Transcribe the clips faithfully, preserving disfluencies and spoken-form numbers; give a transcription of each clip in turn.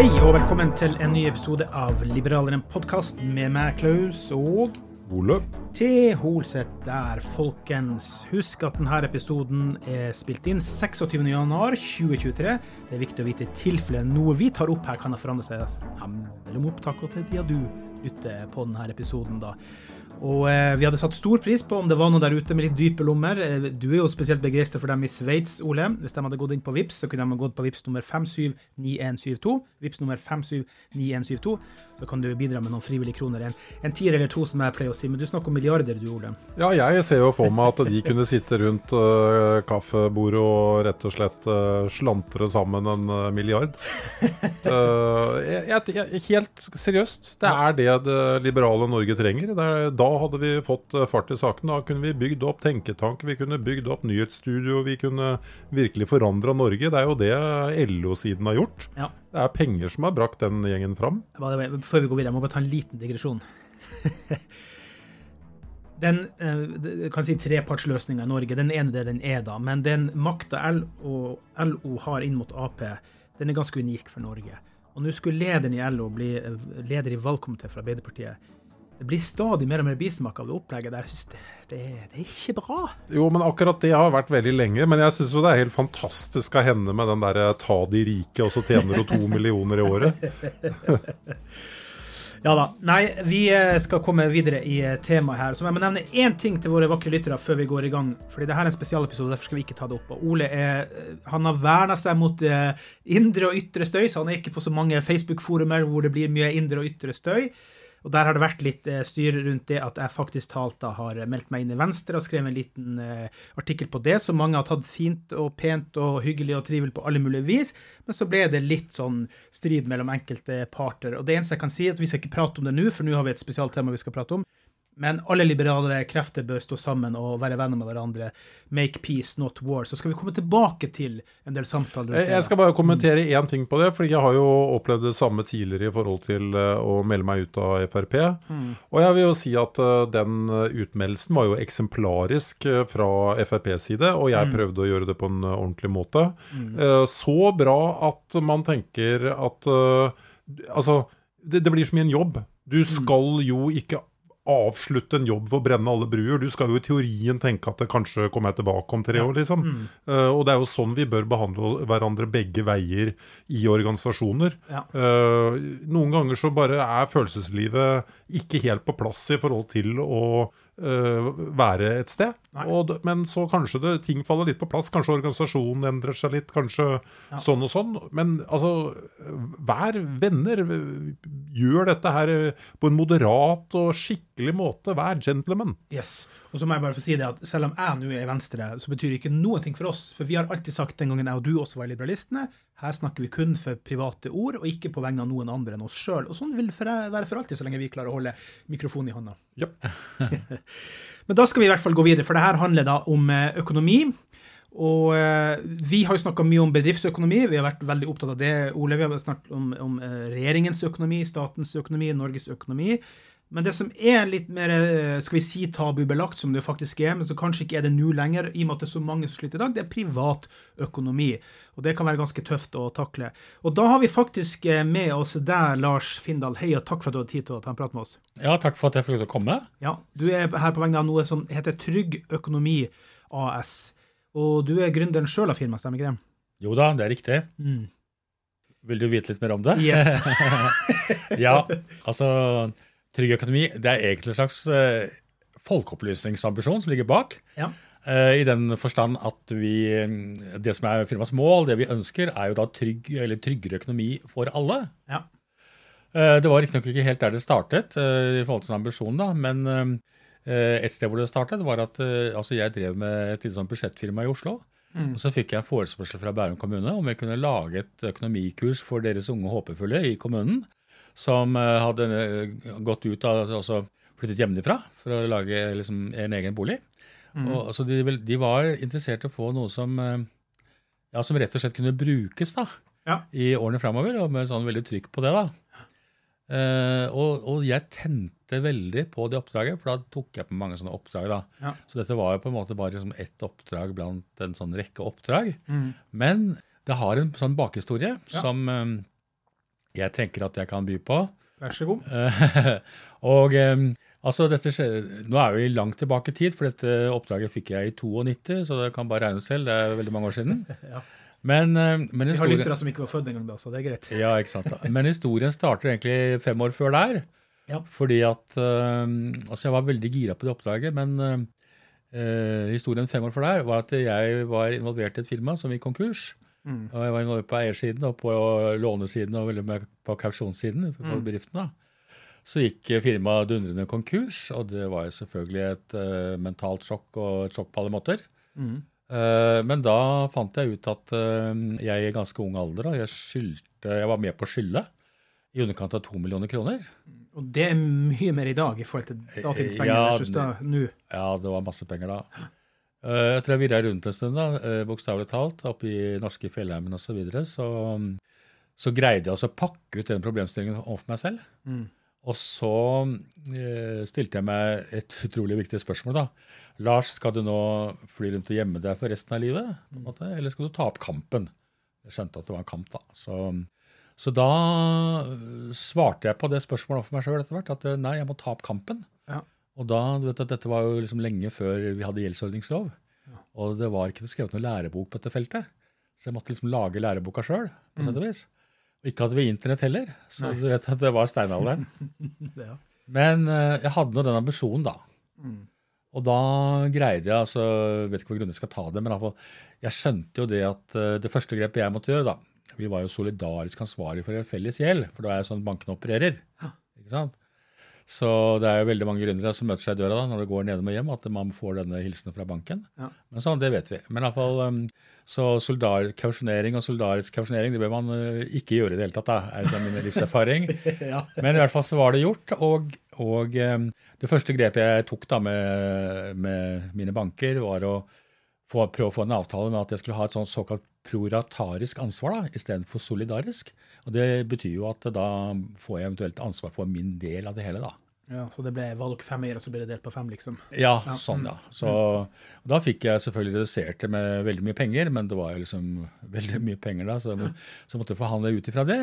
Hei og velkommen til en ny episode av Liberalen Podcast med meg, Klaus og Ole. T-Holset der, folkens. Husk at denne episoden er spilt inn tjueseks januar tjue tjuetre. Det er viktig å vite tilfellet. Noe vi tar opp her kan det forandre seg. Ja, mellom opptak og til tiden du ute på denne episoden da. Og eh, vi hadde satt stor pris på om det var noen der ute med litt dype lommer. Du er jo spesielt begeistret for dem i Sveits, Ole. Hvis de hadde gått inn på VIPS, så kunne de gått på VIPS nummer fem syv ni en syv to. VIPS nummer fem syv ni en syv to. Så kan du bidra med noen frivillige kroner. En, en tier eller to som jeg pleier å si. Men du snakker om milliarder, du, Ole. Ja, jeg ser jo for meg at de kunne sitte rundt uh, kaffebordet og rett og slett uh, slantre sammen en uh, milliard. Uh, jeg, jeg, helt seriøst. Det er det det liberale Norge trenger. Det er da hadde vi fått fart I saken, da kunne vi bygd opp tenketank, vi kunne bygd opp nyhetsstudio, vi kunne virkelig forandre Norge. Det er jo det L O-siden har gjort. Ja. Det er penger som har brakt den gjengen fram. Før vi går videre, må jeg bare ta en liten digresjon. Den, kan si trepartsløsningen I Norge, den ene det den er da, men den makta L O, L O har inn mot A P, den er ganske unik for Norge. Og nå skulle lederen I L O bli leder I valgkomiteen fra Arbeiderpartiet. Det blir stadig mer og mer bismak av det opplegget der. Jeg synes det, det, det er ikke bra. Jo, men akkurat det har vært veldig lenge, men jeg synes jo det er helt fantastisk å hende med den der ta de rike, og så tjener du to millioner I året. Ja da. Nei, vi skal komme videre I temaet her. Så jeg må nevne en ting til våre vakre lyttere før vi går I gang, fordi dette er en spesialepisode, derfor skal vi ikke ta det opp. Og Ole, er, han har vernet seg mot indre og ytre støy, så han er ikke på så mange Facebook-forumer hvor det blir mye indre og ytre støy. Og der har det vært litt styr rundt det at jeg faktisk talt da har meldt meg inn I Venstre og skrevet en liten artikkel på det, så mange har tatt fint og pent og hyggelig og trivelig på alle mulige vis, men så ble det litt sånn strid mellom enkelte parter. Og det eneste jeg kan si er at vi skal ikke prate om det nå, for nå har vi et spesielt tema vi skal prate om, men alle liberale krefter bør stå sammen og være venner med hverandre. Make peace, not war. Så skal vi komme tilbake til en del samtaler. Jeg skal bare kommentere en ting på det, for jeg har jo opplevd det samme tidligere I forhold til å melde meg ut av F R P. Mm. Og jeg vil jo si at den utmeldelsen var jo eksemplarisk fra F R P-side, og jeg prøvde å gjøre det på en ordentlig måte. Mm. Så bra at man tenker at altså, det, det blir så mye en jobb. Du skal jo ikke avslutte en jobb for å brenne alle bruer. Du skal jo I teorien tenke at det kanskje kommer jeg tilbake om tre år, liksom. Mm. Uh, og det er jo sånn vi bør behandle hverandre begge veier I organisasjoner. Ja. Uh, noen ganger så bare er følelseslivet ikke helt på plass I forhold til å uh, være et sted. Og, men så kanskje det, ting faller litt på plass, kanskje organisasjonen endrer seg litt, kanskje ja. Sånn og sånn. Men altså, vær venner, gjør dette her på en moderat og skikkelig måte, vær gentleman. Yes, og så må jeg bare få si det at selv om jeg nå er i Venstre, så betyr det ikke noen ting for oss, for vi har alltid sagt den gangen jeg og du også var i Liberalistene, her snakker vi kun for private ord, og ikke på vegne av noen andre enn oss selv. Og sånn vil det være for alltid, så lenge vi klarer å holde mikrofonen i hånda. Ja. Men da skal vi i hvert fall gå videre, for det her handler da om økonomi, og vi har jo snakket mye om bedriftsøkonomi, vi har vært veldig opptatt av det, Ole, vi har snakket om, om regjeringens økonomi, statens økonomi, Norges økonomi, men det som er litt mer, skal vi si, tabubelagt som det faktisk er, men så kanskje ikke er det nå lenger, i og med at det er så mange som sliter i dag, det er privat økonomi, og det kan være ganske tøft å takle. Og da har vi faktisk med oss der, Lars Findal. Hei, og takk for at du hadde tid til å ta en prat med oss. Ja, takk for at jeg fikk å komme. Ja, du er her på vegne av noe som heter Trygg Økonomi A S, og du er gründeren selv av firmaet, stemmer ikke det? Jo da, det er riktig. Mm. Vil du vite litt mer om det? Yes. Ja, altså... Trygg økonomi, det er egentlig en slags uh, folkeopplysningsambisjon som ligger bak, ja. uh, i den forstand at vi, det som er firmas mål, det vi ønsker, er jo da trygg, eller tryggere økonomi for alle. Ja. Uh, det var ikke nok ikke helt der det startet, uh, i forhold til ambisjonen da, men uh, et sted hvor det startet var at uh, altså jeg drev med et sånn budsjettfirma i Oslo, mm. og så fikk jeg en forespørsel fra Bærum kommune om jeg kunne lage et økonomikurs for deres unge håpefulle i kommunen, som hadde gått ut og altså flyttet hjemmefra for å lage liksom, en egen bolig. Mm. Og, altså, de, de var interessert i å få noe som, ja, som rett og slett kunne brukes da, ja. I årene fremover, og med sånn veldig trykk på det. Da. Eh, og, og jeg tente veldig på det oppdraget, for da tok jeg på mange sånne oppdrag. Da. Ja. Så dette var jo på en måte bare liksom, ett oppdrag blant en sånn rekke oppdrag. Mm. Men det har en sånn bakhistorie ja. Som... Jeg tenker at jeg kan by på. Vær så god. og um, altså, dette skjedde, nå er vi langt tilbake i tid, for dette oppdraget fikk jeg i nittito, så det kan bare regne selv, det er veldig mange år siden. ja. Men, um, men historien... Vi har lyttere som ikke var født en gang da, så det er greit. ja, ikke sant. Da. Men historien starter egentlig fem år før der, ja. Fordi at, um, altså jeg var veldig gira på det oppdraget, men um, uh, historien fem år før der var at jeg var involvert i et firma som gikk konkurs, Mm. og jeg var involvert på eiersiden og på lånesiden og på kausjonssiden på mm. bedriftene da. Så gikk firmaet dundrende konkurs, og det var jo selvfølgelig et uh, mentalt sjokk og et sjokk på alle måter. Mm. Uh, men da fant jeg ut at uh, jeg i ganske ung alder, og jeg, skyldte, jeg var med på skylde i underkant av to millioner kroner. Og det er mye mer i dag i forhold til datidens penger, ja, synes jeg, nå. Ja, det var masse penger da. Uh, jeg tror jeg virret rundt en stund da, uh, bokstavlig talt, oppe i norske fjellheimen og så videre, så, så greide jeg altså å pakke ut den problemstillingen overfor meg selv. Mm. Og så uh, stilte jeg meg et utrolig viktig spørsmål da. Lars, skal du nå fly rundt og gjemme deg for resten av livet, på en måte, eller skal du ta opp kampen? Jeg skjønte at det var en kamp da. Så, så da svarte jeg på det spørsmålet overfor meg selv etter hvert, at uh, nei, jeg må ta opp kampen. Ja. Og da, du vet at dette var jo liksom lenge før vi hadde gjeldsordningslov, ja. Og det var ikke skrevet noen lærebok på dette feltet, så jeg måtte liksom lage læreboka selv, på sett og vis. Og ikke hadde vi internett heller, så Nei. Du vet at det var steinalderen. ja. Men uh, jeg hadde nå den ambisjonen da. Mm. Og da greide jeg, altså, jeg vet ikke hvor grunn jeg skal ta det, men i hvert fall, jeg skjønte jo det at uh, det første grepet jeg måtte gjøre da, vi var jo solidarisk ansvarlig for felles gjeld, for da er sånn banken opererer, ja. Ikke sant? Så det er jo veldig mange gründere som møter seg i døra da, når det går ned med hjem, at man får denne hilsen fra banken. Ja. Men sånn, det vet vi. Men i hvert fall, så solidarisk kausjonering og solidarisk kausjonering, det bør man ikke gjøre i det hele tatt da, er det sånn min livserfaring. ja. Men i hvert fall så var det gjort, og, og det første grepet jeg tok da med, med mine banker var å få, prøve å få en avtale med at jeg skulle ha et sånn såkalt proratarisk ansvar da, i stedet for solidarisk. Og det betyr jo at da får jeg eventuelt ansvar for min del av det hele da. Ja, så det ble, var dere fem eier, og så ble det delt på fem liksom. Ja, ja. Sånn ja. Så da fikk jeg selvfølgelig redusert det med veldig mye penger, men det var jo liksom veldig mye penger da, så, ja. Så måtte jeg forhandle ut ifra det.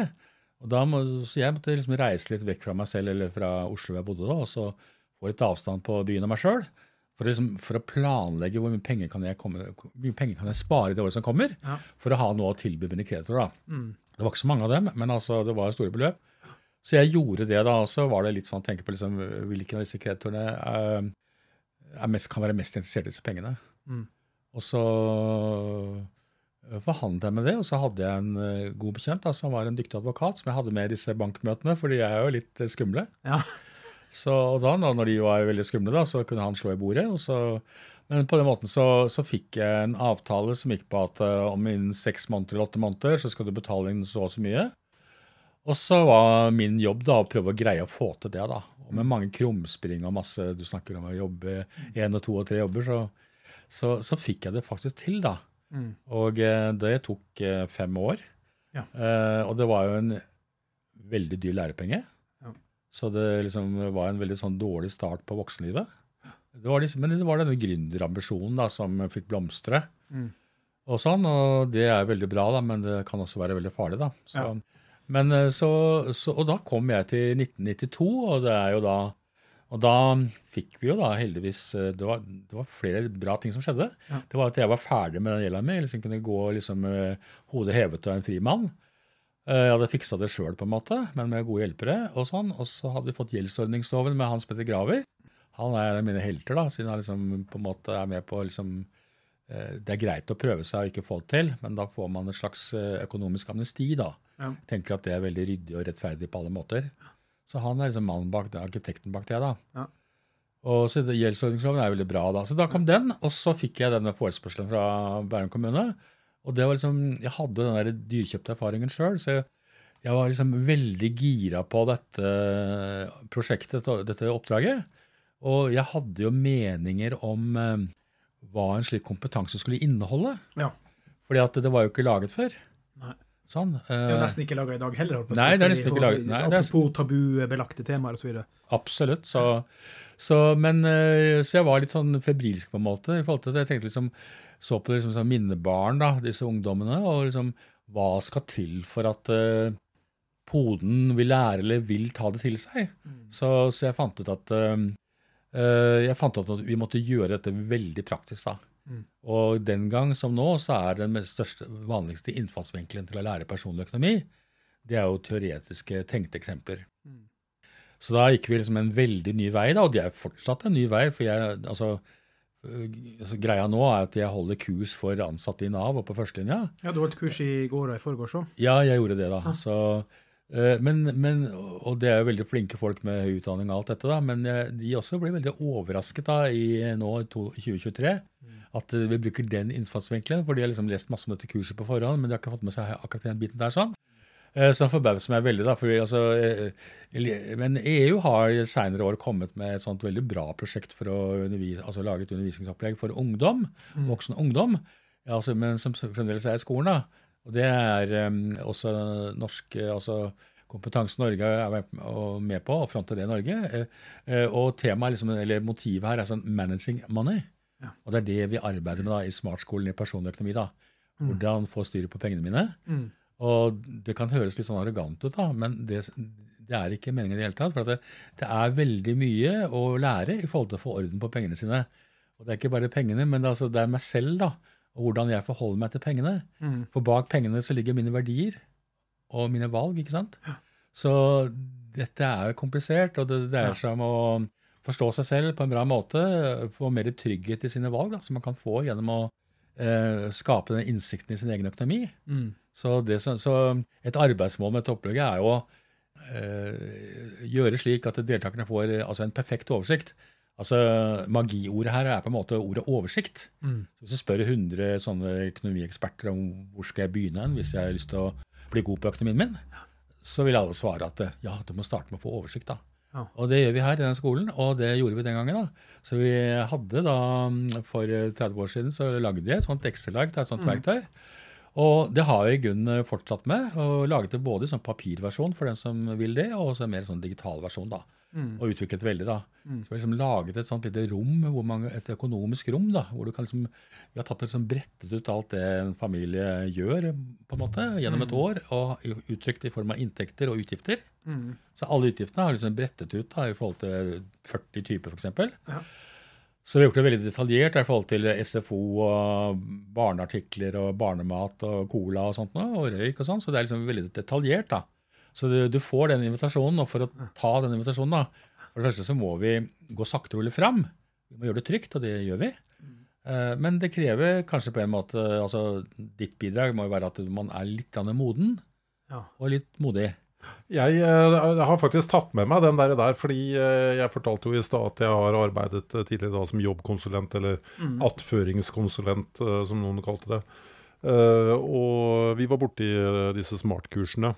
Og da må, så jeg måtte liksom reise litt vekk fra meg selv, eller fra Oslo jeg bodde da, og så få litt avstand på byen og meg selv, For, liksom, for å planlegge hvor mye penger kan jeg, komme, mye penger kan jeg spare i det året som kommer, ja. For å ha noe å tilby mine kreditorer. Mm. Det var ikke så mange av dem, men altså, det var store beløp. Så jeg gjorde det da, og så var det litt sånn å tenke på liksom, hvilken av disse kreditorene eh, er mest, kan være mest interessert I disse pengene. Mm. Og så forhandlet jeg med det, og så hadde jeg en god bekjent da, som var en dyktig advokat, som jeg hadde med I disse bankmøtene, fordi jeg er jo litt skumle. Ja. Så og da, når de var veldig skumle da, så kunne han slå I bordet, og så, men på den måten så, så fikk jeg en avtale som gikk på at om innen seks måneder eller åtte måneder, så skal du betale inn så og så mye. Og så var min jobb da å prøve å greie å få til det da. Og med mange krumspring og masse, du snakker om å jobbe, en og to og tre jobber, så, så, så fikk jeg det faktisk til da. Mm. Og det tok fem år. Ja. Eh, og det var jo en veldig dyr lærepenge. Ja. Så det liksom var en veldig sånn dårlig start på voksenlivet. Det var liksom, men det var denne gründerambisjonen da, som fikk blomstre. Mm. Og sånn, og det er veldig bra da, men det kan også være veldig farlig da. Så, ja. Men så, så, og da kom jeg til nitten nittito, og det er jo da, og da fikk vi jo da heldigvis, det var, det var flere bra ting som skjedde. Ja. Det var at jeg var ferdig med den gjelden min, liksom kunne gå liksom hodet hevet av en frimann. Jeg hadde fikset det selv på en måte, men med gode hjelpere og sånn. Og så hadde vi fått gjeldsordningsloven med Hans Petter Graver. Han er en av mine helter da, siden han liksom på en måte er med på liksom, det er greit å prøve seg og ikke få det til, men da får man en slags økonomisk amnesti da. Ja. Jeg tenker at det er veldig ryddig og rettferdig på alle måter. Så han er liksom mannen bak det, arkitekten bak det da. Ja. Og så gjeldsordningsloven er veldig bra da. Så da kom den, og så fikk jeg denne forespørselen fra Bærum kommune. Og det var liksom, jeg hadde den der dyrkjøpte erfaringen selv, så jeg, jeg var liksom veldig gira på dette prosjektet, dette oppdraget. Og jeg hadde jo meninger om eh, hva en slik kompetanse skulle inneholde. Ja. Fordi at det var jo ikke laget før. Nei. Sånn. Det er jo nesten ikke laget I dag heller. På nei, det er nesten ikke laget. Nei, apropos tabubelagte temaer og så videre. Absolutt. Så, så, men, så jeg var litt sånn febrilsk på en måte. I forhold til at jeg tenkte liksom, så på det liksom, sånn minnebarn da, disse ungdommene, og liksom, hva skal til for at uh, poden vil lære eller vil ta det til seg? Mm. Så, så jeg fant ut at uh, jeg fant ut at vi måtte gjøre dette veldig praktisk da. Mm. Og den gang som nå så er den største, vanligste innfallsvinkelen til å lære personlig økonomi, det er jo teoretiske tenkte eksempler. Mm. Så da gikk vi liksom en veldig ny vei da, og det er fortsatt en ny vei, for jeg, altså, greia nå er at jeg holder kurs for ansatte I NAV og på førstelinja. Ja, du holdt kurs I går og I forgår så. Ja, jeg gjorde det da, ja. Så... Men, men, og det er jo veldig flinke folk med høy utdanning og alt dette da, men de også blir veldig overrasket da I nå tjue tjuetre, at vi bruker den innfallsvinkelen, for de har liksom lest masse om dette kurset på forhånd, men de har ikke fått med seg akkurat den biten der sånn. Så det forbauser meg veldig da, for altså, men EU har I senere år kommet med et sånt veldig bra prosjekt for å undervise, altså lage et undervisningsopplegg for ungdom, voksen ungdom, altså, men som fremdeles er I skolen da, Og det er um, også norsk, altså Kompetanse Norge er med på, og frem til det Norge. Eh, og temaet, liksom, eller motivet her, er sånn managing money. Ja. Og det er det vi arbeider med da, I smartskolen I personlig økonomi da. Hvordan få styre på pengene mine. Mm. Og det kan høres litt sånn arrogant ut da, men det, det er ikke meningen I det hele tatt, for at det, det er veldig mye å lære I forhold til å få orden på pengene sine. Og det er ikke bare pengene, men det er, altså, det er meg selv da, og hvordan jeg forholder meg til pengene. Mm. For bak pengene så ligger mine verdier og mine valg, ikke sant? Ja. Så dette er jo komplisert, og det, det er ja. Som å forstå seg selv på en bra måte, få mer trygghet I sine valg, da, som man kan få gjennom å eh, skape den innsikten I sin egen økonomi. Mm. Så, det, så, så et arbeidsmål med et opplegg er jo å eh, gjøre slik at deltakerne får altså en perfekt oversikt. Altså, magiordet her er på en måte ordet oversikt. Mm. Hvis du spør hundre sånne økonomieksperter om hvor skal jeg begynne hen, hvis jeg har lyst til å bli god på økonomien min, så vil alle svare at ja, du må starte med å få oversikt da. Ja. Og det gjør vi her I den skolen, og det gjorde vi den gangen da. Så vi hadde da, for tretti år siden, så lagde jeg et sånt Excel-ark, et sånt mm. verktøy. Og det har jeg I grunnen fortsatt med, og laget det både I sånn papirversjon for dem som vil det, og også en mer sånn digital versjon da. Mm. Og utviklet veldig da. Mm. Så vi har liksom laget et sånt lite rom, hvor man, et økonomisk rom da, hvor du kan liksom, vi har tatt det liksom brettet ut alt det en familie gjør på en måte, gjennom mm. et år, og uttrykt I form av inntekter og utgifter. Mm. Så alle utgiftene har liksom brettet ut da, I forhold til førti typer for eksempel. Ja. Så vi har gjort det veldig detaljert I forhold til S F O og barneartikler og barnemat og cola og sånt noe, og røyk og sånn, så det er liksom veldig detaljert da. Så du, du får den invitasjonen, og for å ta den invitasjonen da, for det første så må vi gå sakte rolig frem, Vi må gjøre det trygt, og det gjør vi. Eh, men det krever kanskje på en måte, altså ditt bidrag må jo være at man er litt moden ja. Og litt modig. Jeg, jeg har faktisk tatt med meg den der, der fordi jeg fortalte jo I sted at jeg har arbeidet tidligere da som jobbkonsulent, eller mm. attføringskonsulent, som noen kalte det. Og vi var borte I disse smartkursene.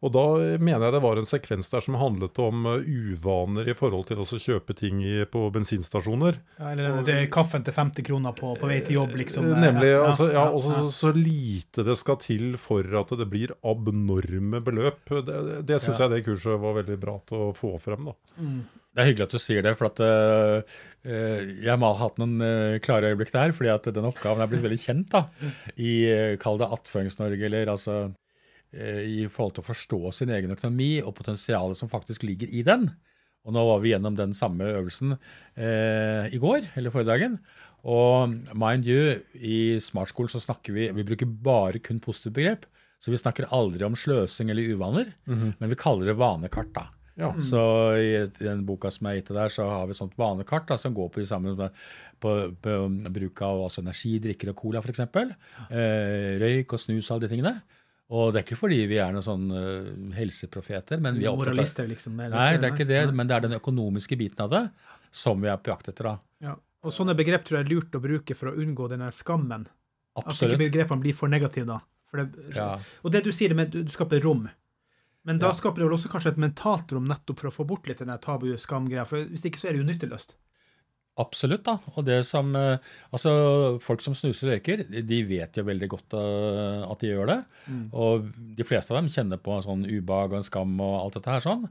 Og da mener jeg det var en sekvens der som handlet om uvaner I forhold til å kjøpe ting I, på bensinstasjoner. Ja, eller det er kaffen til femti kroner på, på vei til jobb, liksom. Nemlig, ja, altså, ja, og så, så lite det skal til for at det blir abnorme beløp. Det, det synes ja. Jeg det kurset var veldig bra til å få frem, da. Mm. Det er hyggelig at du sier det, for at uh, jeg har hatt noen uh, klare øyeblikk der, fordi at den oppgaven er blitt veldig kjent, da, I, uh, kall det Attførings-Norge, eller altså... I forhold til å forstå sin egen økonomi og potensialet som faktisk ligger I den. Og nå var vi gjennom den samme øvelsen eh, I går, eller forrige dagen. Og mind you, I smartskolen så snakker vi, vi bruker bare kun positivt begrep, så vi snakker aldri om sløsing eller uvaner, mm-hmm. men vi kaller det vanekart da. Ja. Så I den boka som jeg gitt der, så har vi sånt vanekart da, som går på, sammen med, på, på bruk av altså, energi, drikker og cola for eksempel, eh, røyk og snus og alle de tingene. Og det er ikke fordi vi er noen sånne helseprofeter, men vi er moralister liksom. Eller? Nei, det er ikke det, men det er den økonomiske biten av det som vi er på jakt etter da. Ja. Og sånne begrep tror jeg er lurt å bruke for å unngå denne skammen. Absolutt. At ikke begrepene blir for negative da. For det, ja. Og det du sier, det med, du skaper rom. Men da ja. Skaper du også kanskje et mentalt rom nettopp for å få bort litt denne tabu-skamgreia, for hvis ikke så er det jo nytteløst. Absolutt da, og det som, altså folk som snuser og røyker, de vet jo veldig godt at de gjør det, mm. og de fleste av dem kjenner på en sånn ubehag og en skam og alt dette her sånn,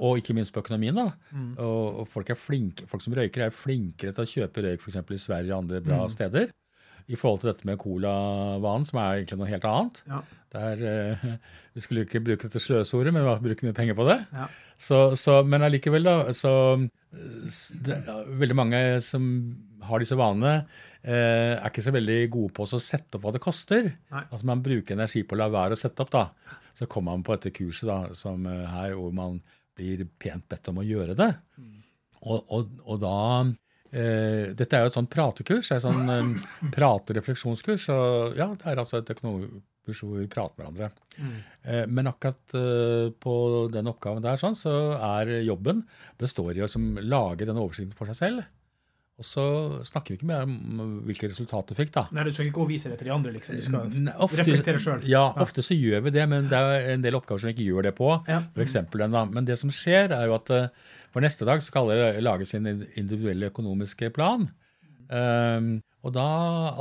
og ikke minst på økonomien da, mm. og folk er flinke, folk som røyker er flinkere til å kjøpe røyk for eksempel I Sverige og andre bra mm. steder, I forhold til dette med cola-vanen, som er egentlig noe helt annet. Ja. Der, eh, vi skulle ikke bruke dette sløsordet, men vi bruker mye penger på det. Ja. Så, så, men allikevel da, så det er veldig mange som har disse vanene, eh, er ikke så veldig gode på å sette opp hva det koster. Nei. Altså man bruker energi på å la være å sette opp da. Så kommer man på dette kurset da, som her, hvor man blir pent bedt om å gjøre det. Mm. Og, og, og da... Eh, dette er jo et sånn pratekurs, et sånn eh, praterefleksjonskurs, og ja, det er altså et økonomikurs hvor vi prater med hverandre. Mm. Eh, men akkurat eh, på den oppgaven der, sånn, så er jobben består I å som, lage den oversikten for seg selv, og så snakker vi ikke mer om hvilke resultater du fikk da. Nei, du skal ikke gå og vise det til de andre, liksom. Du skal Nei, ofte, reflektere selv. Ja, ja, ofte så gjør vi det, men det er en del oppgaver som vi ikke gjør det på, ja. For eksempel den da. Men det som skjer er jo at eh, For neste dag skal alle lage sin individuelle økonomiske plan. Um, og da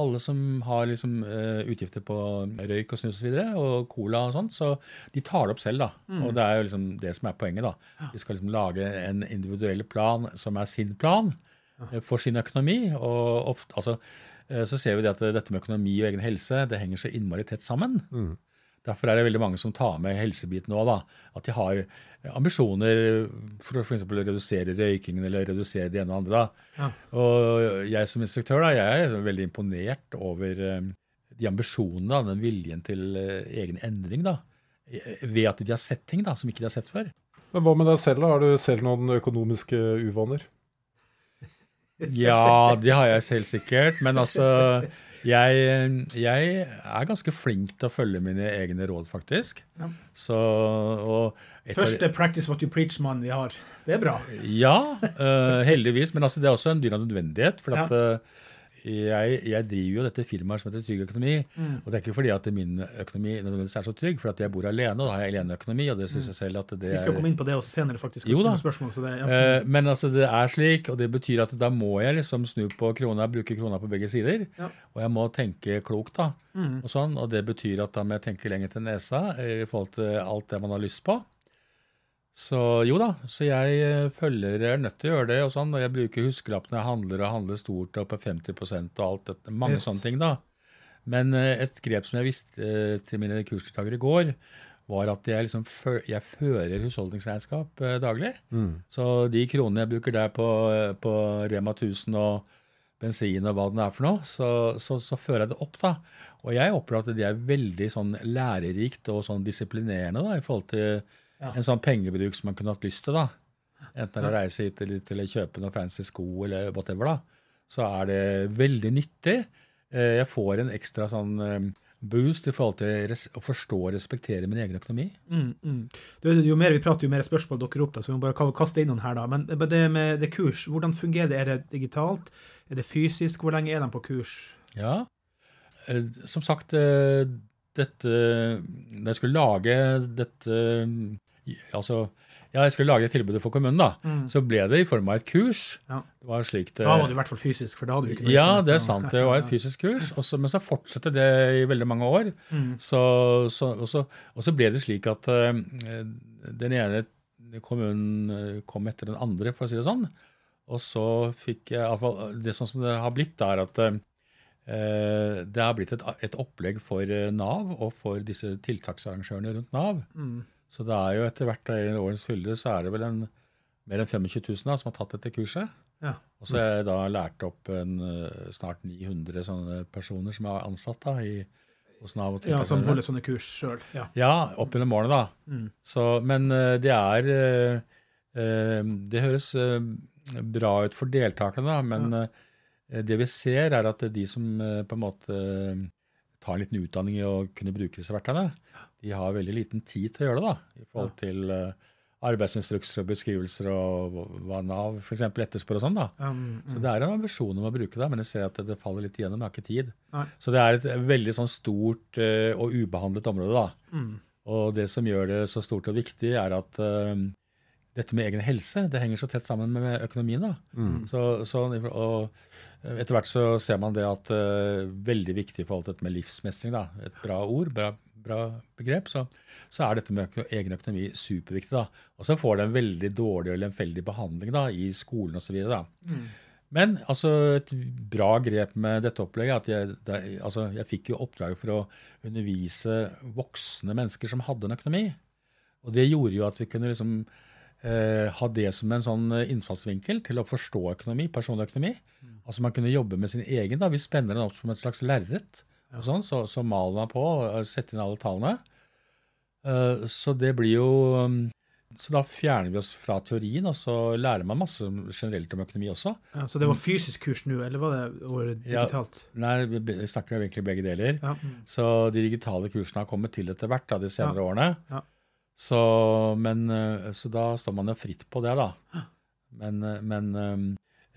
alle som har liksom, uh, utgifter på røyk og snus og så videre, og cola og sånt, så de tar det opp selv da. Mm. Og det er jo liksom det som er poenget da. De skal liksom lage en individuell plan som er sin plan uh, for sin økonomi. Og ofte, altså, uh, så ser vi det at dette med økonomi og egen helse, det henger så innmari tett sammen. Mm. Derfor er det veldig mange som tar med helsebiten også da, at de har ambisjoner for å for eksempel redusere røykingen eller redusere det ene og andre da. Ja. Og jeg som instruktør da, jeg er veldig imponert over de ambisjonene da, den viljen til egen endring da, ved at de har sett ting da, som ikke de har sett før. Men hva med deg selv da? Har du selv noen økonomiske uvaner? Ja, det har jeg selv sikkert, men altså... Jeg, jeg er ganske flink til å følge mine egne råd, faktisk. Ja. Så, og Først, practice what you preach, man, vi har. Det er bra. Ja, uh, heldigvis, men altså, det er også en dyr nødvendighet, for ja. at, uh, jeg, jeg driver jo dette firmaet som heter Trygg Økonomi, mm. og det er ikke fordi at min økonomi nødvendigvis er så trygg, for at jeg bor alene, og da har jeg aleneøkonomi, og det synes mm. jeg selv at det er... Vi skal komme inn på det også senere, faktisk. Jo da, spørsmål, så det, ja. uh, men altså, det er slik, og det betyr at da må jeg liksom snu på krona, bruke krona på begge sider, ja. Og jeg må tenke klokt da, mm. og sånn, og det betyr at da må jeg tenke lenger til nesa I forhold til alt det man har lyst på. Så jo da, så jeg følger, jeg er nødt til å gjøre det og sånn, og jeg bruker huskelappene, jeg handler og handler stort og på femti prosent og alt dette, mange yes. sånne ting da. Men et grep som jeg visste til mine kursdeltakere I går, var at jeg liksom, jeg fører husholdningsregnskap daglig. Mm. Så de kronene jeg bruker der på, på Rema tusen og bensin og hva den er for noe, så, så, så fører jeg det opp da. Og jeg opplever at det er veldig sånn lærerikt og sånn disiplinerende da, I forhold til... Ja. En sånn pengebruk som man kunne hatt lyst til da. enten å reise hit eller, eller kjøpe noen fancy sko eller whatever da, så er det veldig nyttig. Jeg får en ekstra sånn boost i forhold til res- å forstå og respektere min egen økonomi. Mm, mm. Det, jo mer vi prater, jo mer spørsmål dukker opp, da, så vi må bare kaste inn noen her da. Men det med det kurs, hvordan fungerer det? Er det digitalt? Er det fysisk? Hvor lenge er den på kurs? Ja, som sagt, dette, når jeg skulle lage dette, altså, ja, jeg skulle lage et tilbud for kommunen da, mm. så ble det I form av et kurs. Ja. Det var slik det... Da var det I hvert fall fysisk, for da hadde vi ikke... Ja, det er sant, det var et fysisk kurs, og så, men så fortsette det I veldig mange år, mm. så, så, og, så, og så ble det slik at uh, den ene kommunen kom etter den andre, for å si det sånn, og så fikk jeg, I hvert fall, det sånn som det har blitt der, at uh, det har blitt et, et opplegg for NAV og for disse tiltaksarrangørene rundt NAV, mm. Så det er jo etter hvert I årens fylde så er det vel en, mer enn tjuefem tusen da, som har tatt dette kurset. Ja. Og så har jeg da lært opp en, snart ni hundre sånne personer som er ansatt da, i, hos NAV. Og ja, som holder sånne kurs selv. Ja, ja opp under morgenen da. Mm. Så, men det er, det høres bra ut for deltakerne da, men ja. Det vi ser er at de som på en måte tar en liten utdanning I å kunne bruke disse verktøyene, de har veldig liten tid til å gjøre det da, I forhold til uh, arbeidsinstrukser og beskrivelser og hva NAV for eksempel etterspør og sånn da. Um, mm. Så det er en ambisjon om å bruke det, men jeg ser at det faller litt igjennom, jeg har ikke tid. Nei. Så det er et veldig sånn stort uh, og ubehandlet område da. Mm. Og det som gjør det så stort og viktig er at uh, dette med egen helse, det henger så tett sammen med økonomien da. Mm. Så, så, og etter hvert så ser man det at uh, veldig viktig I forhold til dette med livsmestring da. Et bra ord, bra bra begrep, så, så er dette med øko, egen økonomi superviktig da. Og så får det en veldig dårlig og lemfeldig behandling da, I skolen og så videre da. Mm. Men altså, et bra grep med dette opplegget, at jeg, det, altså, jeg fikk jo oppdraget for å undervise voksne mennesker som hadde en økonomi. Og det gjorde jo at vi kunne liksom eh, ha det som en sånn innfallsvinkel til å forstå økonomi, personlig økonomi. Mm. Altså man kunne jobbe med sin egen da, vi spenner den opp som et slags lærrett, og sånn, så, så maler man på og setter inn alle tallene. Uh, så det blir jo, um, så da fjerner vi oss fra teorien, og så lærer man masse generelt om økonomi også. Ja, så det var fysisk kurs nå, eller var det over digitalt? Ja, nei, vi snakker jo egentlig begge deler. Ja. Så de digitale kursene har kommet til etter hvert da, de senere ja. Årene. Ja. Så, men, så da står man jo fritt på det da. Men, men um,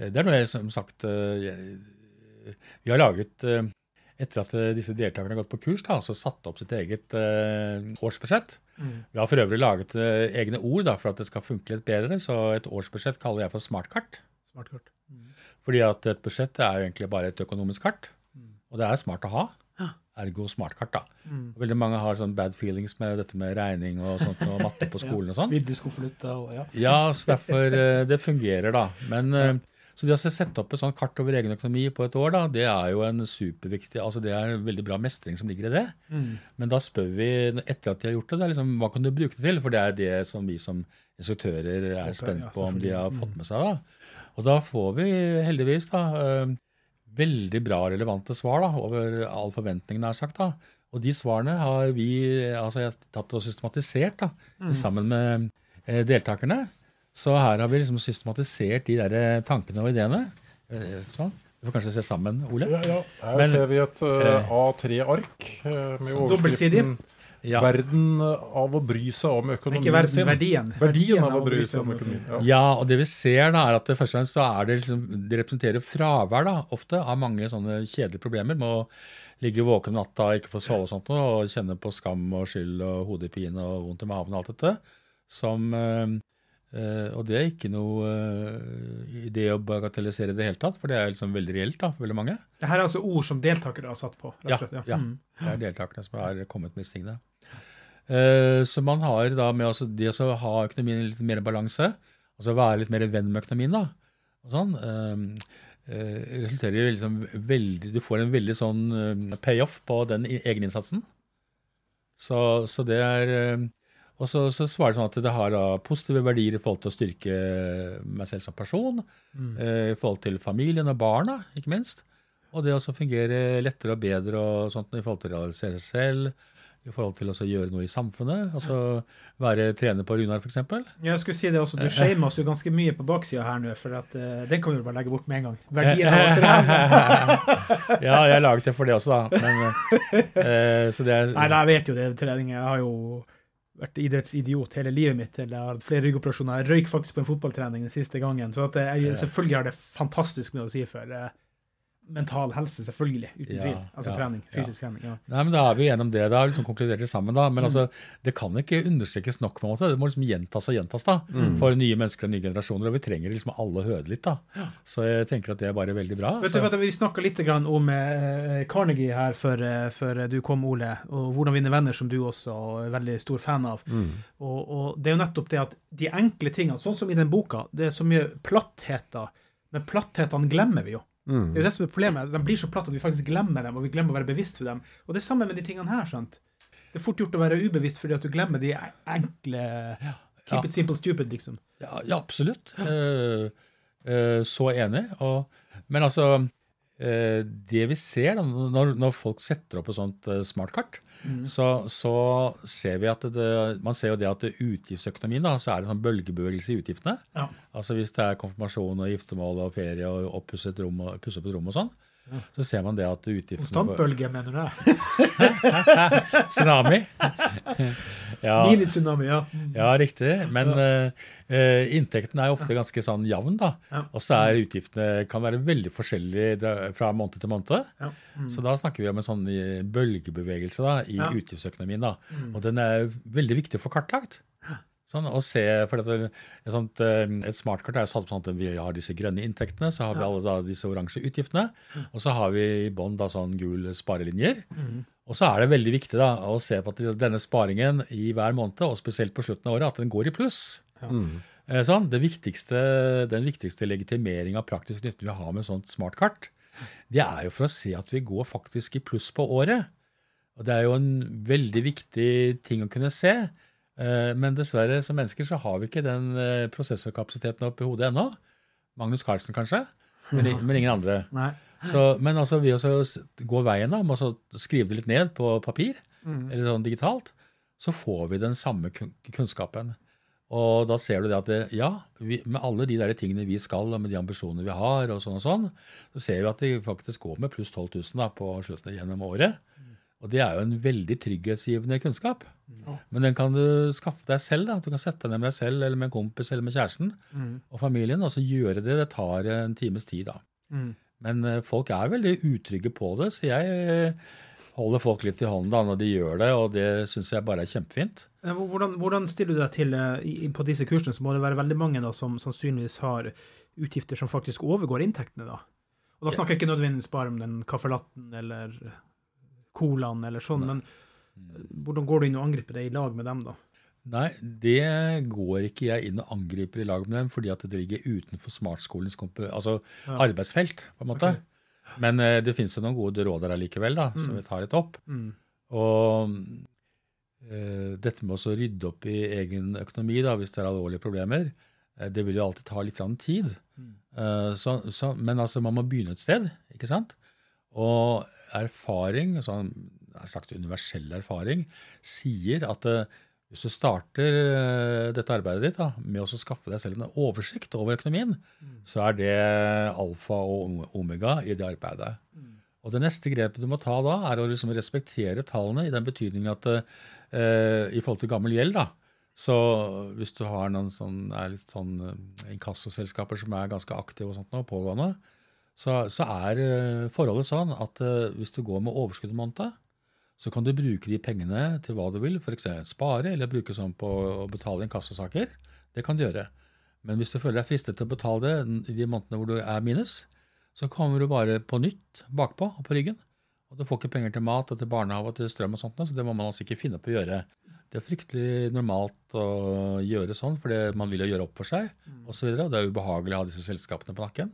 det er noe jeg som sagt, uh, jeg, vi har laget... Uh, Etter at disse deltakerne har gått på kurs, da, så satt opp sitt eget eh, årsbudsjett. Mm. Vi har for øvrig laget eh, egne ord da, for at det skal funke litt bedre, så et årsbudsjett kaller jeg for smartkart. Smartkart. Mm. Fordi at et budsjett er jo egentlig bare et økonomisk kart, mm. og det er smart å ha, ja. Ergo smartkart da. Mm. Veldig mange har sånn bad feelings med dette med regning og sånt, og matte på skolen og sånn. Viddeskonflutta og ja. Ja, så derfor eh, det fungerer da, men... Eh, Så det å sette opp et sånt kart over egen økonomi på et år, da, det er jo en superviktig, altså det er en veldig bra mestring som ligger I det. Mm. Men da spør vi, etter at de har gjort det, det liksom, hva kan du bruke det til? For det er det som vi som instruktører er spent på om de har fått med seg. Da. Og da får vi heldigvis da, veldig bra relevante svar da, over all forventningen er sagt da. Og de svarene har vi altså, tatt og systematisert da, sammen med deltakerne. Så her har vi liksom systematisert de der tankene og ideene. Sånn. Vi får kanskje se sammen, Ole. Ja, ja. Her Men, ser vi et uh, A tre-ark uh, med overskriften ja. Verden av å bry seg om økonomien. Ikke verden, sin. Verdien. Verdien. Verdien av å bry seg om økonomien. Ja. Ja, og det vi ser da er at det, først og fremst så er det liksom, det representerer fravær da, ofte av mange sånne kjedelige problemer med å ligge våken om natta, ikke få sove og sånt, og kjenne på skam og skyld og hodepine og vondt I maven og alt dette, som... Uh, Uh, og det er ikke noe uh, idé å bagatellisere det helt tatt, for det er liksom veldig reelt da, for veldig mange. Det her er altså ord som deltakere har satt på. Ja, slett, ja. Ja, det er deltakerne som har kommet med stigende. Uh, så man har da med altså, det å ha økonomien litt mer balanse, altså være litt mer venn med økonomien da, og sånn, uh, uh, resulterer jo liksom veldig, du får en veldig sånn uh, payoff på den egeninnsatsen. Så, så det er... Uh, Og så, så svarer det sånn at det har da positive verdier I forhold til å styrke meg selv som person, mm. eh, I forhold til familien og barna, ikke minst. Og det også fungerer lettere og bedre og sånt I forhold til å realisere seg selv, I forhold til å gjøre noe I samfunnet, altså være trener på Runar for eksempel. Jeg skulle si det også, du skjemer oss jo ganske mye på baksiden her nå, for at, uh, den kan du bare legge bort med en gang. Verdien av oss I det Ja, jeg laget det for det også da. Men, uh, så det er, Nei, jeg vet jo det, trening. Jeg har jo vært idrettsidiot hele livet mitt, eller jeg har hatt flere ryggoperasjoner. Jeg røyk faktisk på en fotballtrening den siste gangen, så at jeg, selvfølgelig har det fantastisk med å si for det. Mental helse selvfølgelig, uten tvil. Altså ja, trening, fysisk ja. trening. Ja. Nei, men da er vi gjennom det, da har vi liksom konkludert det sammen da, men mm. altså, det kan ikke understrekes nok på en måte, det må liksom gjentas og gjentas da, mm. for nye mennesker og nye generasjoner, og vi trenger liksom alle å høre litt da. Ja. Så jeg tenker at det er bare veldig bra. Vet du, vet du vi snakket litt grann om eh, Carnegie her før, eh, før du kom, Ole, og hvordan vinne venner som du også er veldig stor fan av. Mm. Og, og det er jo nettopp det at de enkle tingene, sånn som I den boka, det er så mye plattheter, men plathetene glemmer vi jo. Mm. Det er jo det som er problemet, de blir så platt at vi faktisk glemmer dem og vi glemmer å være bevisst for dem og det er samme med de tingene her, sant? Det er fort gjort å være ubevisst fordi at du glemmer de enkle ja, keep ja. It simple stupid liksom ja, ja absolutt ja. Uh, uh, så enig og, men altså uh, det vi ser da, når, når folk setter opp et sånt uh, smartkart mm. så, så ser vi at det, man ser jo det at utgiftsøkonomien da, så er det en sånn bølgebevegelse I utgiftene ja Altså hvis det er konfirmasjon og giftermål og ferie og oppusset rom og pusset på rom og sånn, ja. Så ser man det at utgiftene... Standbølge, mener du det? tsunami? ja. Mini tsunami, ja. Ja, riktig. Men ja. Uh, inntekten er ofte ganske sånn jevn da. Ja. Og så er utgiftene kan være veldig forskjellige fra måned til måned. Ja. Mm. Så da snakker vi om en sånn bølgebevegelse da, I ja. Utgiftsøkonomien da. Mm. Og den er veldig viktig for kartlagt. Sånn, og se, for dette, et, sånt, et smartkart er satt på sånn at vi har disse grønne inntektene, så har vi ja. Alle da disse oransje utgiftene, mm. og så har vi I bånd da sånn gul sparelinjer, mm. og så er det veldig viktig da å se på at denne sparingen I hver måned, og spesielt på slutten av året, at den går I pluss. Ja. Mm. Sånn, det viktigste, den viktigste legitimeringen av praktisk nytte vi har med sånt smartkart, det er jo for å se at vi går faktisk I pluss på året. Og det er jo en veldig viktig ting å kunne se, men dessverre som mennesker så har vi ikke den prosessorkapasiteten oppe I hodet ennå. Magnus Carlsen kanskje, men, men ingen andre. Nei. Så, men altså vi også går veien da, må skrive det litt ned på papir, mm. eller sånn digitalt, så får vi den samme kunnskapen. Og da ser du det at det, ja, vi, med alle de der tingene vi skal, og med de ambisjonene vi har, og sånn og sånn, så ser vi at det faktisk går med pluss tolv tusen da, på slutten gjennom året. Og det er jo en veldig trygghetsgivende kunnskap. Ja. Men den kan du skaffe deg selv da. Du kan sette den med deg selv, eller med en kompis, eller med kjæresten mm. og familien, og så gjøre det. Det tar en times tid da. Mm. Men folk er veldig utrygge på det, så jeg holder folk litt I hånden da, når de gjør det, og det synes jeg bare er kjempefint. Hvordan, hvordan stiller du deg til på disse kursene, så må det være veldig mange da, som sannsynligvis har utgifter som faktisk overgår inntektene da. Og da snakker jeg ikke nødvendigvis bare om den kaffelatten, eller... kolan eller sånn, men hvordan går du inn og angriper det I lag med dem da? Nei, det går ikke jeg inn og angriper I lag med dem, fordi at det ligger utenfor smartskolens komp- altså ja. Arbeidsfelt, på en måte. Okay. Men eh, det finnes jo noen gode råd der likevel da, mm. som vi tar litt opp. Mm. Og eh, dette med å rydde opp I egen økonomi da, hvis det er alvorlige problemer, eh, det vil jo alltid ta litt grann tid. Mm. Eh, så, så, men altså, man må begynne et sted, ikke sant? Og erfaring, sånn, en slags universell erfaring, sier at uh, hvis du starter uh, dette arbeidet ditt da, med å skaffe deg selv en oversikt over økonomien, mm. så er det alfa og omega I det arbeidet. Mm. Og det neste grepet du må ta da, er å liksom respektere tallene I den betydningen at uh, I forhold til gammel gjeld da, så hvis du har noen sånn, er litt sånn inkassoselskaper som er ganske aktive og sånt nå, pågående, Så, så er uh, forholdet sånn at uh, hvis du går med overskudd I måneden, så kan du bruke de pengene til hva du vil, for eksempel spare eller bruke sånn på å betale inkassosaker. Det kan du gjøre. Men hvis du føler deg fristet til å betale det I de månedene hvor du er minus, så kommer du bare på nytt, bakpå og på ryggen. Og du får ikke penger til mat og til barnehage og til strøm og sånt, så det må man altså ikke finne på å gjøre. Det er fryktelig normalt å gjøre sånn, for man vil jo gjøre opp for seg, og så videre. Og det er ubehagelig å ha disse selskapene på nakken.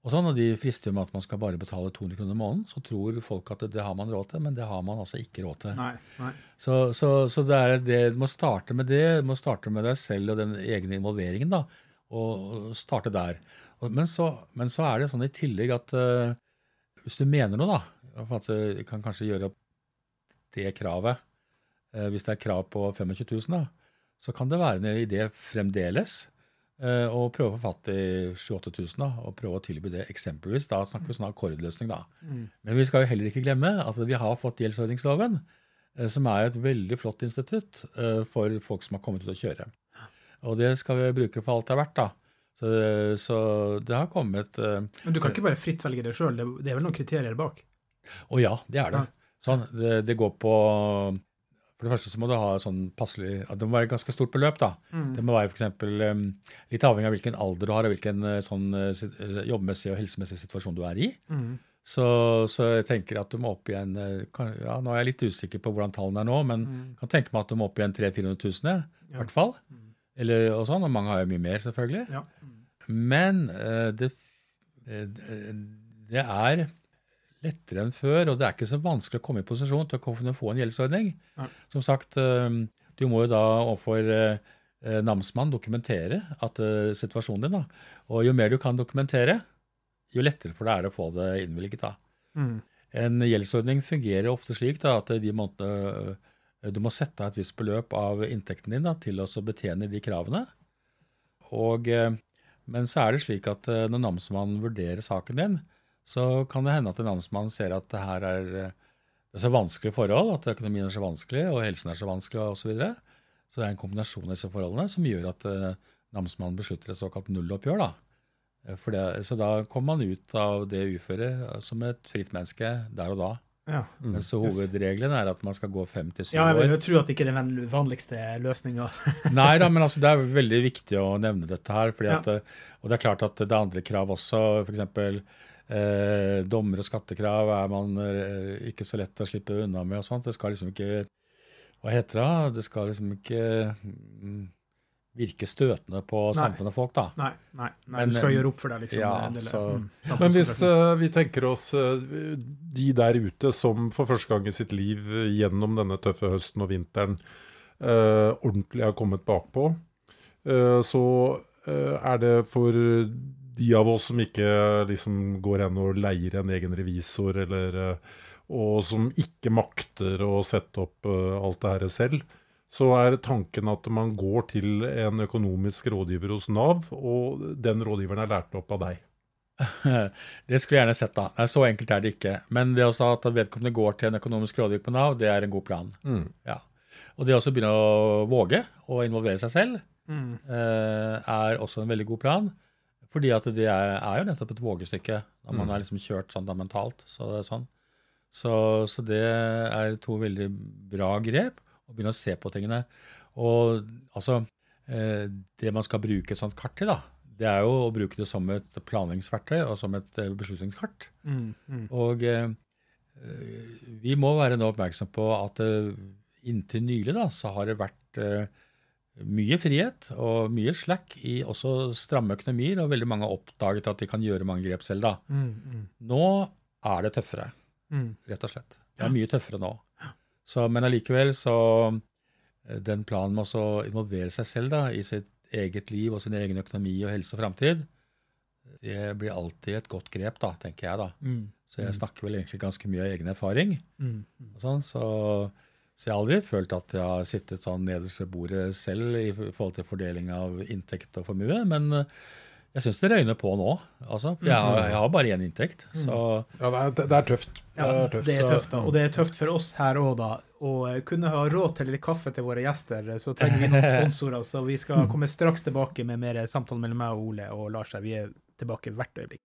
Og så når de frister med at man skal bare betale to hundre kroner I måneden, så tror folk at det, det har man råd til, men det har man altså ikke råd til. Nei, nei. Så, så, så det er det, du må starte med det, du må starte med deg selv og den egne involveringen da, og starte der. Og, men, så, men så er det sånn I tillegg at uh, hvis du mener noe da, for at du kan kanskje gjøre opp det kravet, eh, hvis det er krav på tjuefem tusen da, så kan det være en idé fremdeles eh, og prøve å få fatt i tjueåtte tusen da, og prøve å tilby det eksempelvis, da snakker vi sånn akkordløsning da. Mm. Men vi skal jo heller ikke glemme at vi har fått gjeldsordningsloven, eh, som er et veldig flott institutt eh, for folk som har kommet ut å kjøre. Og det skal vi bruke på alt det har vært da. Så, så det har kommet... Eh, Men du kan ikke bare fritt velge det selv, det, det er vel noen kriterier bak? Å ja, det er det. Sånn, det, det går på... For det første så må du ha sånn passelig... Det må være et ganske stort beløp da. Mm. Det må være for eksempel um, litt avhengig av hvilken alder du har, og hvilken sånn, jobbmessig og helsemessig situasjon du er i. Mm. Så, så jeg tenker at du må opp igjen... Kan, ja, nå er jeg litt usikker på hvordan tallene er nå, men mm. kan tenke meg at du må opp igjen tre hundre til fire hundre tusen, i hvert fall. Mm. Eller, og sånn, og mange har jo mye mer selvfølgelig. Ja. Mm. Men uh, det, uh, det er... lettere enn før, og det er ikke så vanskelig å komme i posisjon til å kunne få en gjeldsordning. Ja. Som sagt, du må jo da overfor namsmann dokumentere at situasjonen din da, og jo mer du kan dokumentere, jo lettere for deg er å få det innvilget da. Mm. En gjeldsordning fungerer ofte slik da, at de månedene, du må sette et visst beløp av inntekten din da, til å betjene de kravene, og, men så er det slik at når namsmannen vurderer saken din, så kan det hende at en namsmann ser at det her er, det er så vanskelige forhold, at økonomien er så vanskelig, og helsen er så vanskelig, og så videre. Så det er en kombinasjon av disse forholdene som gjør at uh, namsmannen beslutter et såkalt nulloppgjør, da. For det, så da kommer man ut av det uføret som et fritt menneske der og da. Ja. Mm. Men så hovedreglen er at man skal gå fem til syv år. Ja, men jeg tror at det ikke er den vanligste løsningen. Nei da, men altså, det er veldig viktig å nevne dette her, fordi at, ja. Og det er klart at det er andre krav også, for eksempel... Eh, dommer og skattekrav er man eh, ikke så lett å slippe unna med og sånt. Det skal liksom ikke, hva heter det? Det skal liksom ikke mm, virke støtende på nei. Samfunnet og folk da. Nei, nei, nei men, du skal gjøre opp for det liksom. Ja, eller, så, mm, men hvis uh, vi tenker oss uh, de der ute som for første gang i sitt liv gjennom denne tøffe høsten og vinteren uh, ordentlig har kommet bakpå, uh, så uh, er det for... de av oss som ikke liksom går hen og leier en egen revisor, eller, og som ikke makter å sette opp alt det her selv, så er tanken at man går til en økonomisk rådgiver hos Nav, og den rådgiveren er lært opp av deg. Det skulle jeg gjerne sett da. Så enkelt er det ikke. Men det også at vedkommende går til en økonomisk rådgiver på Nav, det er en god plan. Mm. Ja. Og det også begynne å våge og involvere seg selv, mm. er også en veldig god plan. Fordi at det er, er jo nettopp et vågestykke, når man er liksom kjørt sånn da mentalt, så det er sånn. Så, så det er to veldig bra grep, å begynne å se på tingene. Og altså, eh, det man skal bruke et sånt kart til da, det er jo å bruke det som et planleggingsverktøy og som et beslutningskart. Mm, mm. Og eh, vi må være nå oppmerksom på at eh, inntil nylig da, så har det vært... Eh, mye frihet og mye slack i også stramme økonomier, og veldig mange har oppdaget at de kan gjøre mange grep selv da. Mm, mm. Nå er det tøffere, mm. rett og slett. Det er mye tøffere nå. Så, men allikevel så den planen med å involvere seg selv da, i sitt eget liv og sin egen økonomi og helse og fremtid, det blir alltid et godt grep da, tenker jeg da. Mm, så jeg mm. snakker vel egentlig ganske mye av egen erfaring. Mm, mm. Og sånn, så... Så jeg har aldri følt at jeg har sittet sånn nederst ved bordet selv i forhold til fordeling av inntekt og formue, men jeg synes det røyner på nå. Altså, jeg har, jeg har bare en inntekt. Så. Ja, det er, det er tøft. Ja, det er tøft, det er tøft og det er tøft for oss her også da, å kunne ha råd til litt kaffe til våre gjester, så trenger vi noen sponsorer, så vi skal komme straks tilbake med mer samtale mellom meg og Ole og Lars her. Vi er tilbake hvert øyeblikk.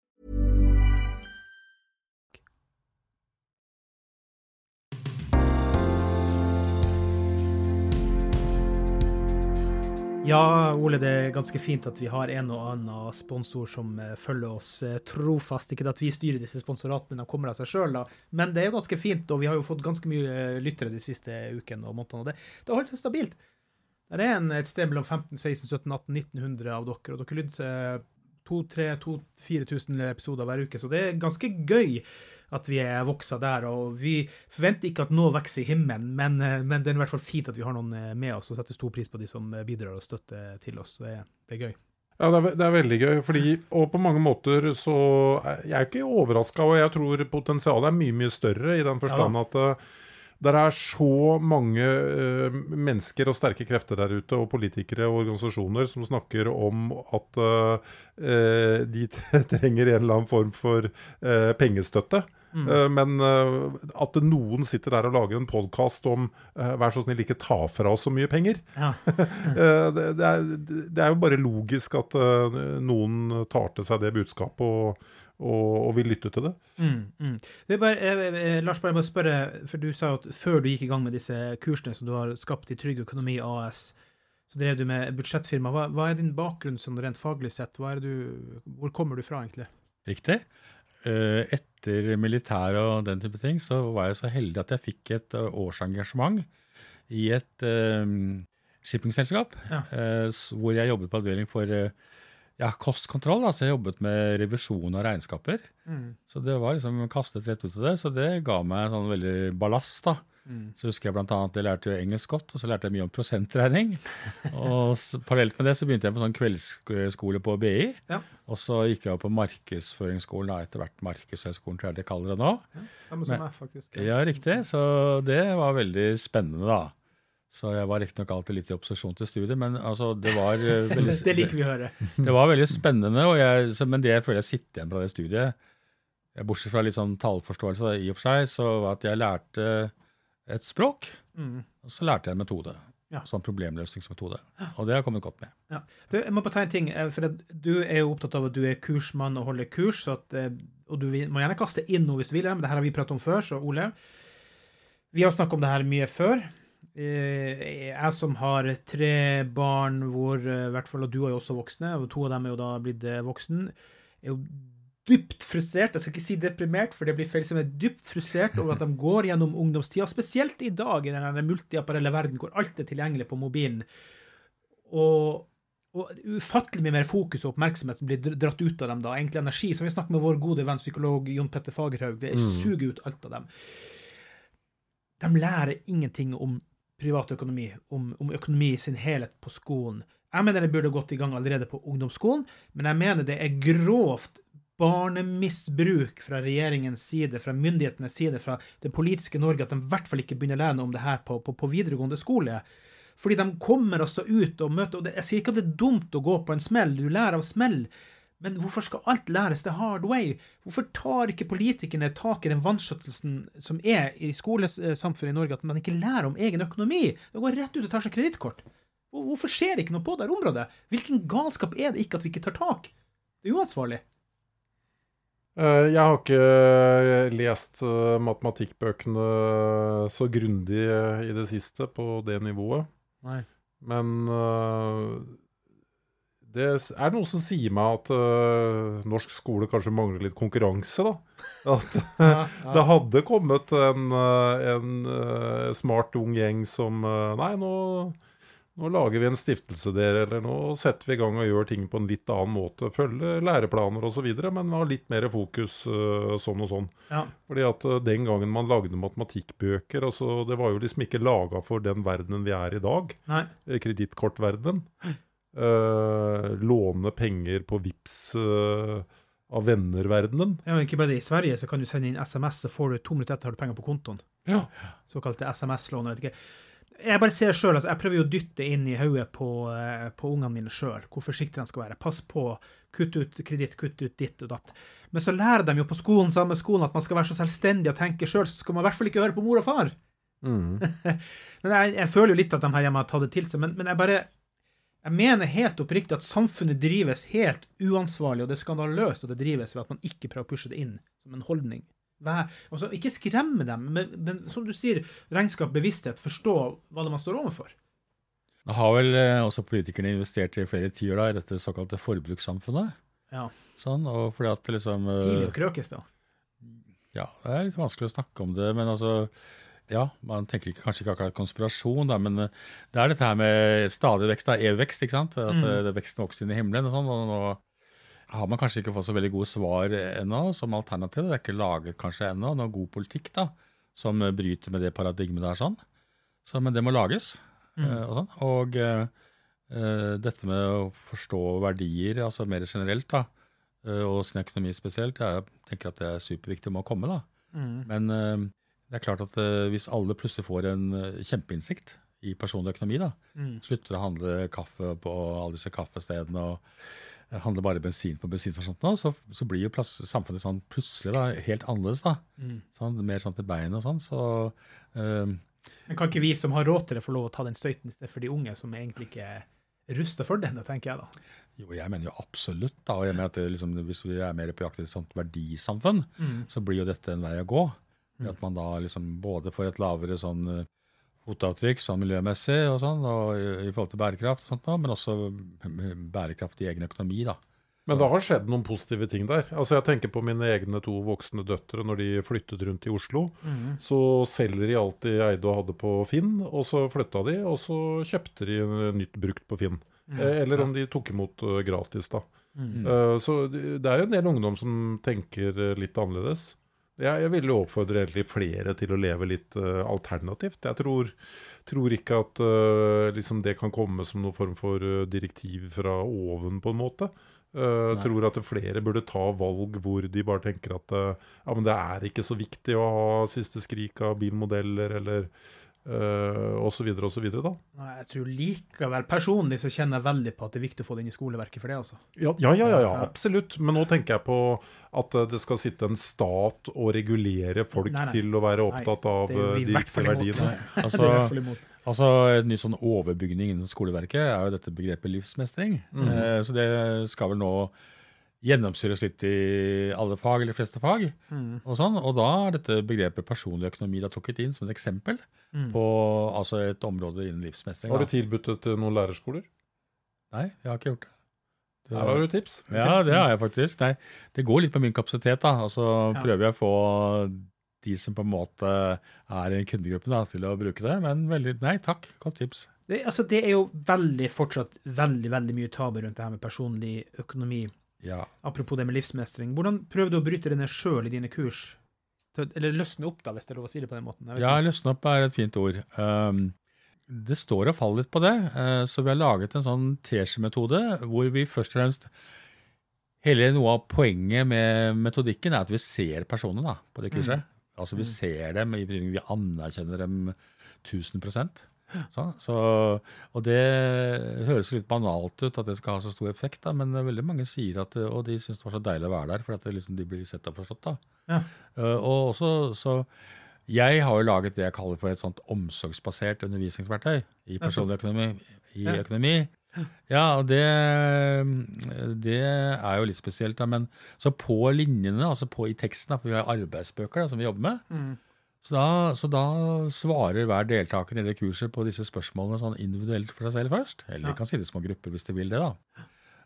Ja, Ole, det er ganske fint at vi har en og annen sponsor som følger oss trofast. Ikke at vi styrer disse sponsoratene, de kommer av seg selv da. Men det er jo ganske fint, og vi har jo fått ganske mye lyttere de siste ukene og månedene. Og det, det har holdt seg stabilt. Det er en, et sted mellom femten, seksten, sytten, atten, nitten hundre av dere, og dere lytter to, tre, to, fire tusen episoder hver uke, så det er ganske gøy at vi er voksa der, og vi forventer ikke at noe vokser i himmelen, men, men det er I hvert fall fint at vi har noen med oss, og setter stor pris på de som bidrar og støtter til oss, det er, det er gøy. Ja, det er, det er veldig gøy, fordi, og på mange måter så, jeg er ikke overrasket, og jeg tror potensialet er mye, mye større I den forstand ja, at der er så mange uh, mennesker og sterke krefter der ute, og politikere og organisasjoner som snakker om at uh, uh, de trenger en eller annen form for uh, pengestøtte. Mm. Uh, men uh, at noen sitter der og lager en podcast om uh, «Vær så snill, ikke ta fra oss så mye penger». Ja. uh, det, det, er, det er jo bare logisk at uh, noen tar til seg det budskapet og, og, og vil lytte til det. Mm, mm. Det er bare, eh, eh, Lars, bare jeg må spørre, for du sa at før du gikk I gang med disse kursene som du har skapt I Trygg Økonomi A S, så drev du med budsjettfirma. Hva, hva er din bakgrunn som rent faglig sett? Hva er det du, hvor kommer du fra egentlig? Riktig. Etter militær og den type ting, så var jeg så heldig at jeg fikk et årsengasjement I et um, shippingselskap, ja. uh, hvor jeg jobbet på avdeling for uh, ja, kostkontroll, altså jeg jobbet med revisjon av regnskaper, mm. så det var liksom kastet rett ut av det, så det ga meg sånn veldig ballast da. Mm. Så husker jeg blant annet, jeg lærte engelsk godt, og så lærte jeg mye om prosentregning, og så, parallelt med det så begynte jeg på sånn kveldsskole på B I, ja. Og så gikk jeg på Markedsføringsskolen, da, etter hvert Markedshøyskolen, tror jeg det kaller det nå. Ja, samme som jeg faktisk. Ja, riktig, så det var veldig spennende da. Så jeg var riktig nok alltid litt I opposisjon til studiet, men altså, det var veldig... det liker vi å høre. Det var veldig spennende, og jeg, så, men det jeg føler jeg sitter igjen fra det studiet, jeg bortsett fra litt sånn tallforståelse I og for seg, så var at jeg lærte et språk, mm. og så lærte jeg en metode, ja. Sånn problemløsningsmetode, og det har kommet godt med. Ja. Du, jeg må bare ta en ting, for du er jo opptatt av at du er kursmann og holder kurs, så at, og du må gjerne kaste inn noe hvis du vil, men det her har vi pratet om før, så Ole, vi har snakket om det her mye før, jeg som har tre barn, hvor I hvert fall, og du er jo også voksne, og to av dem er jo da blitt voksen, er jo dypt frustrert, jeg skal ikke si deprimert, for det blir feil som er dypt frustrert over at de går gjennom ungdomstida, spesielt I dag I denne multiapparelle verden, hvor alt er tilgjengelig på mobilen. Og, og ufattelig mye mer fokus og oppmerksomhet som blir dratt ut av dem da, egentlig energi, som vi snakket med vår gode venn psykolog Jon Petter Fagerhaug, det mm. suger ut alt av dem. De lærer ingenting om privatøkonomi, om, om økonomi i sin helhet på skolen. Jeg mener det burde gått I gang allerede på ungdomsskolen, men jeg mener det er grovt barnemissbruk fra regjeringens side, fra myndighetenes side, fra det politiske Norge, at de I hvert fall ikke begynner å lære om det her på, på, på videregående skole. Fordi de kommer også ut og møter, og det, jeg sier ikke at det er dumt å gå på en smell, du lærer av smell, men hvorfor skal alt læres the hard way? Hvorfor tar ikke politikerne tak I den vanskjøttelsen som er I skolesamfunnet I Norge, at man ikke lærer om egen økonomi? Det går rett ut og tar seg kreditkort. Hvorfor skjer det ikke noe på det området? Hvilken galskap er det ikke at vi ikke tar tak? Det er uansvarlig. Jeg har ikke lest matematikkbøkene så grundig I det siste på det nivået. Nei. Men det er noe som sier meg at norsk skole kanskje mangler litt konkurranse da. At ja, ja. Det hadde kommet en, en smart ung gjeng som, nei, nå, nå lager vi en stiftelse der, eller nå setter vi I gang og gjør ting på en litt annen måte, følger læreplaner og så videre, men har litt mer fokus sånn og sånn. Ja. Fordi at den gangen man lagde matematikkbøker, altså, det var jo liksom ikke laget for den verdenen vi er I dag, nei. Kreditkortverdenen. Uh, låne penger på VIPS uh, av vennerverdenen. Ja, men ikke bare det. I Sverige så kan du sende inn SMS, så får du to minutter etter har du penger på kontoen. Ja. Såkalt SMS-lån, vet ikke. Jeg bare ser selv, altså, jeg prøver jo å dytte inn I hodet på, uh, på ungene mine selv, hvor forsiktig de skal være. Pass på, kutt ut kredit, kutt ut ditt og datt. Men så lærer de jo på skolen, samme skolen, at man skal være så selvstendig og tenke selv, så skal man I hvert fall ikke høre på mor og far. Mm. men jeg, jeg føler jo litt at de her hjemme har tatt det til seg, men, men jeg bare Jeg mener helt oppriktig at samfunnet drives helt uansvarlig, og det er skandaløst at det drives ved at man ikke prøver å pushe det inn som en holdning. Vær, altså, ikke skremme dem, men, men som du sier, regnskap, bevissthet, forstå hva det man står overfor. Nå har vel også politikerne investert I flere tider da, I dette såkalte forbrukssamfunnet. Ja. Sånn, og fordi at liksom... Tidlig og krøkes da. Ja, det er litt vanskelig å snakke om det, men altså... Ja, man tenker ikke, kanskje ikke akkurat konspirasjon, da, men det er dette her med stadig vekst, e-vekst, ikke sant? At mm. veksten vokser inn I himmelen og sånn, og nå har man kanskje ikke fått så veldig gode svar ennå som alternativ, det er ikke laget kanskje ennå, noen god politikk da, som bryter med det paradigmet der sånn, så, men det må lages, mm. og sånn, og uh, uh, dette med å forstå verdier, altså mer generelt da, uh, og sin økonomi spesielt, jeg tenker at det er superviktig om å komme da, mm. men... Uh, Det er klart at uh, hvis alle plutselig får en uh, kjempeinnsikt I personlig økonomi, da, mm. slutter å handle kaffe på alle disse kaffestedene og uh, handler bare bensin på bensinstasjoner, så, så blir jo plass, samfunnet sånn plutselig da, helt annerledes. Da. Mm. Sånn, mer sånn til bein og sånn. Så, uh, Men kan ikke vi som har råd til det få lov å ta den støyten I stedet for de unge som egentlig ikke rustet for det, tenker jeg da. Jo, jeg mener jo absolutt da, og jeg mener at det, liksom, hvis vi er mer på jakt I et sånt verdisamfunn, mm. så blir jo dette en vei å gå. At man da liksom både får et lavere sånn fotavtrykk, sånn miljømessig og sånn, og I, I forhold til bærekraft og sånt da, men også bærekraft I egen økonomi da. Men det har skjedd noen positive ting der. Altså jeg tenker på mine egne to voksne døttere når de flyttet rundt I Oslo, mm. så selger de alt de eide og hadde på Finn, og så flytta de, og så kjøpte de nytt brukt på Finn. Mm. Eller om de tok imot gratis da. Mm. Så det er jo en del ungdom som tenker litt annerledes. Jeg, jeg vil jo oppfordre egentlig flere til å leve litt uh, alternativt. Jeg tror, tror ikke at uh, liksom det kan komme som noen form for uh, direktiv fra oven på en måte. Jeg uh, tror at flere burde ta valg hvor de bare tenker at uh, ja, men det er ikke så viktig å ha siste skrik av bilmodeller eller uh, og så videre og så videre da. Nei, jeg tror likevel personlig så kjenner jeg veldig på at det er viktig å få det inn I skoleverket for det altså. Ja, ja, ja, ja, ja absolutt. Men nå tenker jeg på at det skal sitte en stat og regulere folk nei, nei. Til å være opptatt av nei, de riktige verdiene. Altså, altså, en ny sånn overbygning innen skoleverket er jo dette begrepet livsmestring. Mm. Eh, så det skal vel nå gjennomsyres litt I alle fag, eller fleste fag, mm. og sånn. Og da er dette begrepet personlig økonomi da trukket inn som et eksempel mm. på altså et område innen livsmestring. Har du tilbudt til noen lærerskoler? Nei, jeg har ikke gjort det. Her har du tips. Ja, det har jeg faktisk. Nei, det går litt på min kapasitet da, og så ja. Prøver jeg å få de som på en måte er I kundegruppen da, til å bruke det, men veldig, nei takk, godt tips. Det, altså det er jo veldig fortsatt veldig, veldig mye taber rundt det her med personlig økonomi. Ja. Apropos det med livsmestring. Hvordan prøver du å bryte denne selv I dine kurs? Eller løsne opp da, hvis det er lov å si det på den måten. Ja, løsne opp er et fint ord. Um, det står og faller litt på det, uh, så vi har laget en sånn T-metode, hvor vi først og fremst, hele noe av poenget med metodikken er at vi ser personen da, på det kurset. Mm. Altså vi ser dem, vi anerkjenner dem tusen prosent. Så, så, og det høres litt banalt ut at det skal ha så stor effekt da, men veldig mange sier at og de synes det var så deilig å være der for at det liksom, de blir sett og forstått da ja. uh, og også så jeg har jo laget det jeg kaller for et sånt omsorgsbasert undervisningsverktøy I personlig økonomi I ja. Økonomi ja, og det det er jo litt spesielt da, men så på linjene altså på I teksten da, for vi har arbeidsbøker da, som vi jobber med mm. Så da, så da svarer hver deltaker I det kurset på disse spørsmålene sånn individuelt for seg selv først, eller de kan sitte I små grupper hvis de vil det da.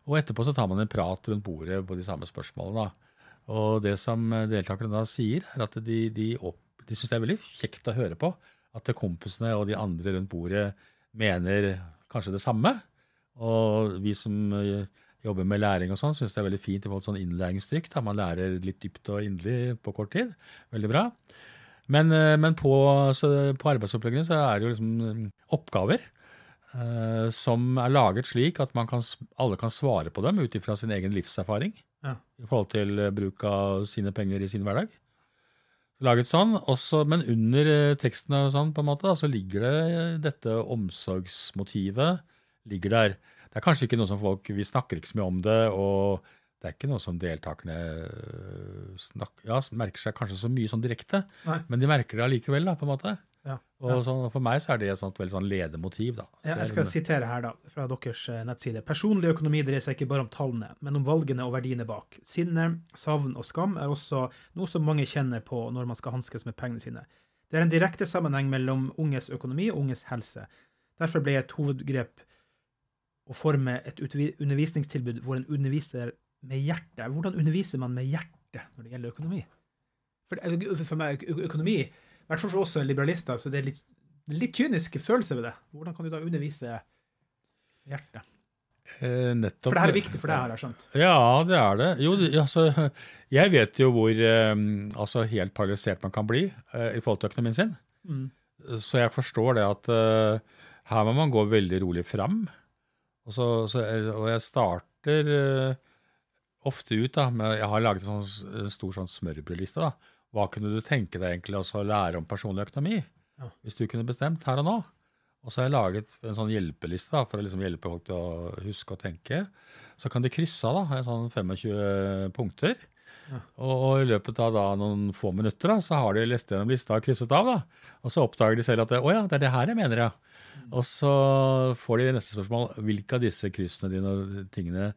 Og etterpå så tar man en prat rundt bordet på de samme spørsmålene da. Og det som deltakerne da sier er at de, de, opp, de synes det er veldig kjekt å høre på, at kompisene og de andre rundt bordet mener kanskje det samme, og vi som jobber med læring og sånn synes det er veldig fint I forhold til sånn innlæringstrykk da, man lærer litt dypt og inderlig på kort tid, veldig bra. Men, men på, på arbeidsoppleggene så er det jo liksom oppgaver eh, som er laget slik at man kan, alle kan svare på dem ut ifra sin egen livserfaring ja. I forhold til bruk av sine penger I sin hverdag. Laget sånn, også, men under teksten og sånn på en måte da, så ligger det dette omsorgsmotivet ligger der. Det er kanskje ikke noe som folk, vi snakker ikke så mye om det, og det er ikke noe som deltakerne snakker, ja, merker seg kanskje så mye sånn direkte, Nei. Men de merker det allikevel da, på en måte. Ja, og ja. Sånn, for meg så er det et sånt, veldig sånn ledemotiv da. Så ja, jeg skal jeg, sitere her da, fra deres nettside. Personlig økonomi dreier seg ikke bare om tallene, men om valgene og verdiene bak. Sinne, savn og skam er også noe som mange kjenner på når man skal hanskes med pengene sine. Det er en direkte sammenheng mellom unges økonomi og unges helse. Derfor ble et hovedgrep å forme et undervisningstilbud hvor en underviser med hjerte. Hvordan underviser man med hjerte når det gjelder økonomi? For, for meg, økonomi, I hvert fall for oss liberalister, så det er litt, litt kyniske følelser ved det. Hvordan kan du da undervise hjerte? Eh, nettopp. For det her er viktig for deg, har jeg skjønt. Ja, det er det. Jo, altså, jeg vet jo hvor altså, helt paralysert man kan bli uh, I forhold til økonomien sin. Mm. Så jeg forstår det at uh, her må man gå veldig rolig frem. Og, så, så, og jeg starter... Uh, ofte ut da, men jeg har laget en sånn stor sånn smørbrødliste da. Hva kunne du tenke deg egentlig også å lære om personlig økonomi? Ja. Hvis du kunne bestemt her og nå. Og så har jeg laget en sånn hjelpeliste da, for å liksom hjelpe folk til å huske og tenke. Så kan du krysse da, en sånn tjuefem punkter. Ja. Og, og I løpet av da, noen få minutter da, så har de lest gjennom lista og krysset av da. Og så oppdager de selv at, åja, det er det her jeg mener ja. Mm. Og så får de neste spørsmål, hvilke av disse kryssene dine tingene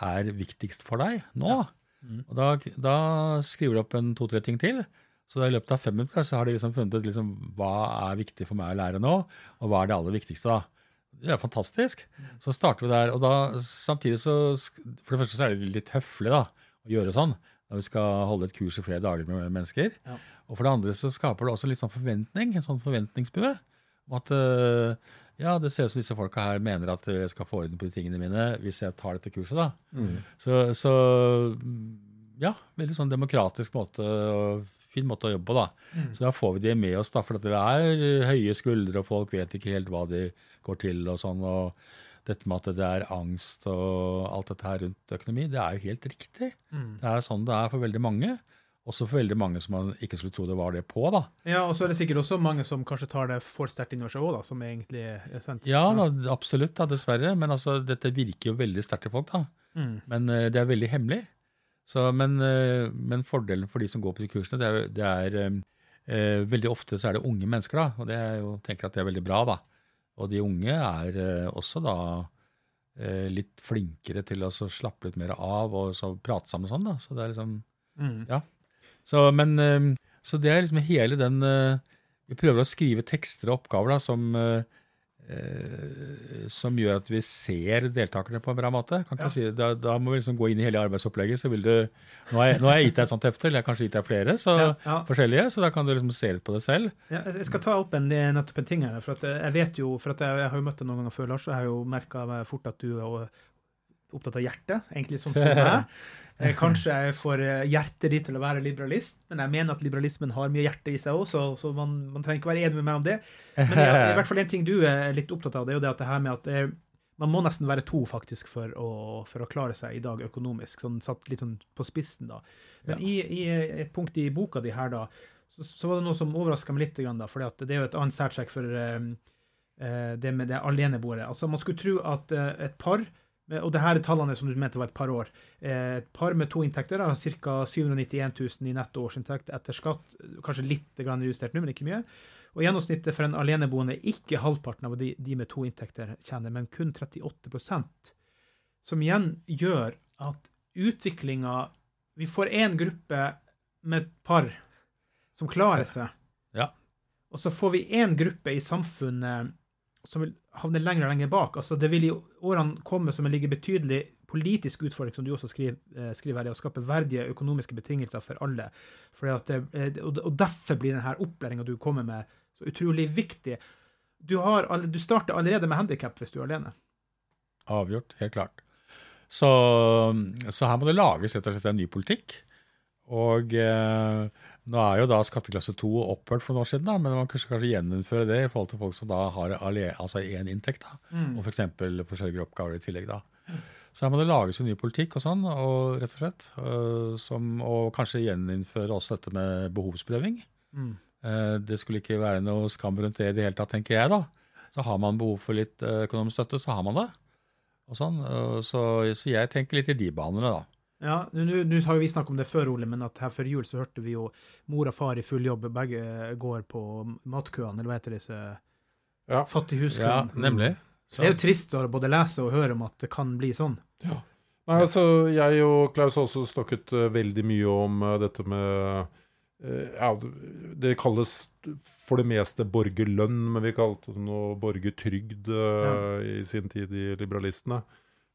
er viktigst for deg nå. Ja. Mm. Og da, da skriver du opp en to-tre ting til, så I løpet av fem minutter så har de liksom funnet ut liksom, hva er viktig for meg å lære nå, og hva er det aller viktigste da. Det er fantastisk. Mm. Så starter vi der, og da samtidig så, for det første så er det litt høflig da, å gjøre sånn, når vi skal holde et kurs I flere dager med mennesker. Ja. Og for det andre så skaper det også litt sånn forventning, en sånn forventningsbue, om at øh, Ja, det ser ut som disse folka her mener at jeg skal få orden på de tingene mine hvis jeg tar dette kurset da. Mm. Så, så ja, veldig sånn demokratisk måte og fin måte å jobbe på da. Mm. Så da får vi det med oss da, for det er høye skuldre og folk vet ikke helt hva de går til og sånn, og dette med at det er angst og alt dette her rundt økonomi, det er jo helt riktig. Mm. Det er sånn det er for veldig mange. Også for veldig mange som man ikke skulle tro det var det på da. Ja, og så er det sikkert også mange som kanskje tar det for sterkt inn over seg også da, som egentlig er sant. Ja, da, absolutt da, dessverre, men altså dette virker jo veldig sterkt til folk da. Mm. Men uh, det er veldig hemmelig. Så, men, uh, men fordelen for de som går på de kursene, det er, det er uh, veldig ofte så er det unge mennesker da, og det er jo, tenker at det er veldig bra da. Og de unge er uh, også da uh, litt flinkere til å så slappe litt mer av og så prate sammen og sånn da. Så det er liksom, mm. ja. Så, men, så det er liksom hele den, vi prøver å skrive tekster og oppgaver da, som eh, som gör att vi ser deltagarna på en bra måte. Kan kanske ja. Da, da må vi liksom gå in I hela arbetsupplägget så vill du nu har jag nu har jag gett ett sånt häfte eller kanske gett flera så ja, ja. Forskjellige, så där kan du liksom se litt på det själv. Ja, jag ska ta upp en nettopp en ting här för att jag vet ju för att jag har ju mött dig någon gång förr Lars så jag har ju märkt fort att du är upptatt av hjärtat egentligen som såna. Kanskje jeg får hjertet ditt til å være liberalist, men jeg mener at liberalismen har mye hjerte I seg også, så man, man trenger ikke være enig med meg om det. Men det er I hvert fall en ting du er litt opptatt av, det er jo det at det her med at det, man må nesten være to faktisk for å, for å klare seg I dag økonomisk, sånn satt litt sånn på spissen da. Men ja. I, I et punkt I boka di her da, så, så var det noe som overrasket meg litt grann da, for det er jo et annet særtrekk for um, uh, det med det aleneboere. Altså man skulle tro at uh, et par og det her er tallene som du mente var et par år. Et par med to inntekter har cirka syv hundre og nittien tusen I netto årsinntekt etter skatt, kanskje litt grann justert nå, men ikke mye. Og gjennomsnittet for en aleneboende ikke halvparten av de, de med to inntekter tjener, men kun tretti-åtte prosent, som igjen gjør at utviklingen, vi får en gruppe med par som klarer seg, ja. Og så får vi en gruppe I samfunnet som vil havne lenger og lenger bak. Altså, det vil I årene komme som en ligger betydelig politisk utfordring, som du også skriver, eh, skriver her, å skape verdige økonomiske betingelser for alle. Fordi at det, og, og derfor blir denne opplæringen du kommer med så utrolig viktig. Du, har, du starter allerede med handicap hvis du er alene. Avgjort, helt klart. Så, så her må det lages rett og slett en ny politikk. Og eh, nå er jo da skatteklasse to opphørt for noen år siden da, men man kan kanskje, kanskje gjeninnføre det I forhold til folk som da har alene, altså en inntekt da, mm. og for eksempel forsørger oppgaver I tillegg da. Mm. Så her må det lages en ny politikk og sånn, og rett og slett, uh, som, og kanskje gjeninnføre også dette med behovsprøving. Mm. Uh, det skulle ikke være noe skam rundt det I det hele tatt, tenker jeg da. Så har man behov for litt uh, økonomisk støtte, så har man det. Og sånn, uh, så, så jeg tenker litt I de banene da. Ja, nu, nu har vi snakket om det før, Ole, men at her før jul så hørte vi jo mor og far I full jobb, begge går på matkøen, eller hva heter det, ja. Fattighuskøen. Ja, nemlig. Så. Det er jo trist å både lese og høre om at det kan bli sånn. Ja. Nei, altså, jeg og Klaus har også snakket veldig mye om dette med, ja, det kalles for det meste borgerlønn, men vi kalte det noe borgertrygd ja. I sin tid I liberalistene.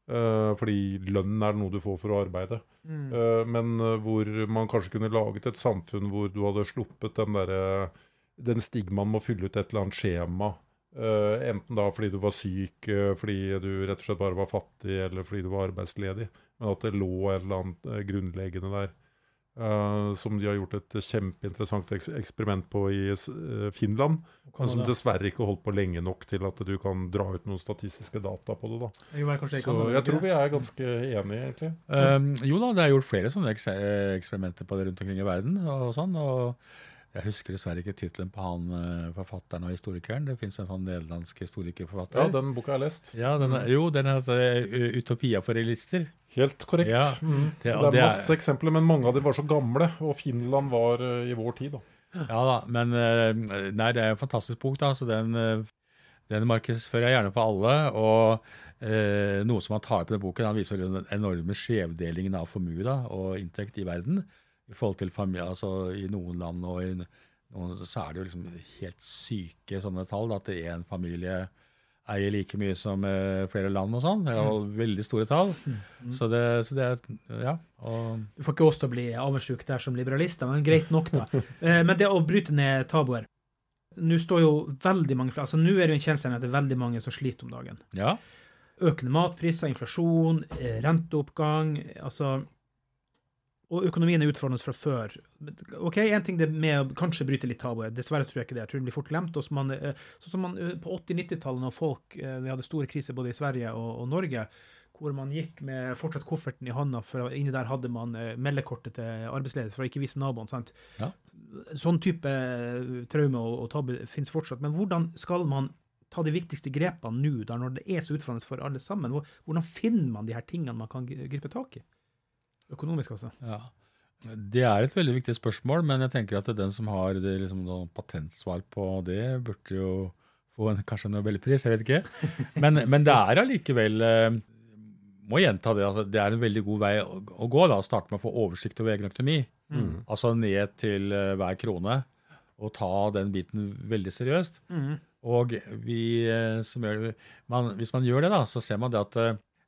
Uh, fordi lønn er noe du får for å arbeide mm. uh, men uh, hvor man kanskje kunne laget et samfunn hvor du hadde sluppet den der uh, den stigmaen med å fylle ut et eller annet skjema uh, enten da fordi du var syk uh, fordi du rett og slett bare var fattig eller fordi du var arbeidsledig men at det lå et eller annet uh, grunnleggende der uh, som de har gjort et kjempeinteressant eks- eksperiment på I uh, Finland men som dessverre ikke holdt på lenge nok til at du kan dra ut noen statistiske data på det da. Så jeg tror vi er ganske enige egentlig. Um, jo da, det er gjort flere sånne eks- eksperimenter på det rundt omkring I verden og sånn, og jeg husker dessverre ikke titlen på han forfatteren og historikeren, det finnes en sånn nederlandsk historikerforfatter. Ja, den boka er lest. Ja, den er, jo, den er altså Utopia for realister. Helt korrekt. Ja, mm. det, det, det er masse er... eksempler, men mange av dem var så gamle, og Finland var uh, I vår tid da. Ja da, men nei, det er en fantastisk bok da, så den, den markedsfører jeg gjerne på alle, og eh, noe som han tar på den boken, han viser den enorme skjevdelingen av formue da, og inntekt I verden, I forhold til familie, altså I noen land, og I noen, så er det jo liksom helt syke sånne tall, da, at det er en familie eier like mye som eh, flere land og sånn, det er mm. veldig store tall, mm. så, det, så det er, ja. Og... Du får ikke også til å bli avundsjuk der som liberalister, men greit nok da. eh, men det å bryte ned tabuer, nå står jo veldig mange, altså nå er det jo en kjensgjerning at det er veldig mange som sliter om dagen. Ja. Økende matpriser, inflasjon, renteoppgang, altså... og økonomien er utfordrende fra før. Ok, en ting det med å kanskje bryte litt tabuer, dessverre tror jeg ikke det, jeg tror det blir fort glemt, og så man, sånn som man på åtti-nittitallet når folk, vi hadde store kriser både I Sverige og, og Norge, hvor man gikk med fortsatt kofferten I hånda, for inni der hadde man meldekortet til arbeidsledet, for å ikke vise naboen, sant? Ja. Sånn type traume og, og tabu finnes fortsatt, men hvordan skal man ta de viktigste grepene nå, da, når det er så utfordrende for alle sammen? Hvordan finner man de her tingene man kan gripe tak I? Økonomisk også. Ja, det er et veldig viktig spørsmål, men jeg tenker at den som har det, liksom, noen patentsvar på det, burde jo få en, kanskje en Nobelpris, jeg vet ikke. Men, men det er allikevel, må gjenta det, altså, det er en veldig god vei å, å gå da, å starte med å få oversikt over egen økonomi, mm. altså ned til hver krone, og ta den biten veldig seriøst. Mm. Og vi, som gjør, man, hvis man gjør det da, så ser man det at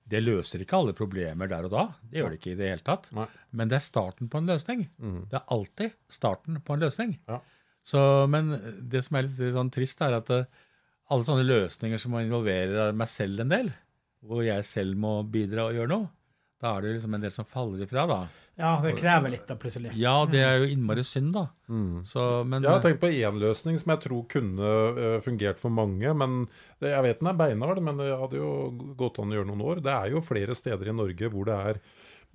det løser ikke alle problemer der og da. Det gjør det ikke i det hele tatt. Nei. Men det er starten på en løsning. Mm. Det er alltid starten på en løsning. Ja. Så, men det som er litt sånn trist er at alle sånne løsninger som involverer meg selv en del, hvor jeg selv må bidra og gjøre noe, da er det liksom en del som faller ifra da. Ja, det krever litt da plutselig. Ja, det er jo innmari synd da. Mm. Så, men, jeg har tenkt på en løsning som jeg tror kunne fungert for mange, men det, jeg vet den er beinhard, men det hadde jo gått an å gjøre noen år. Det er jo flere steder i Norge hvor det er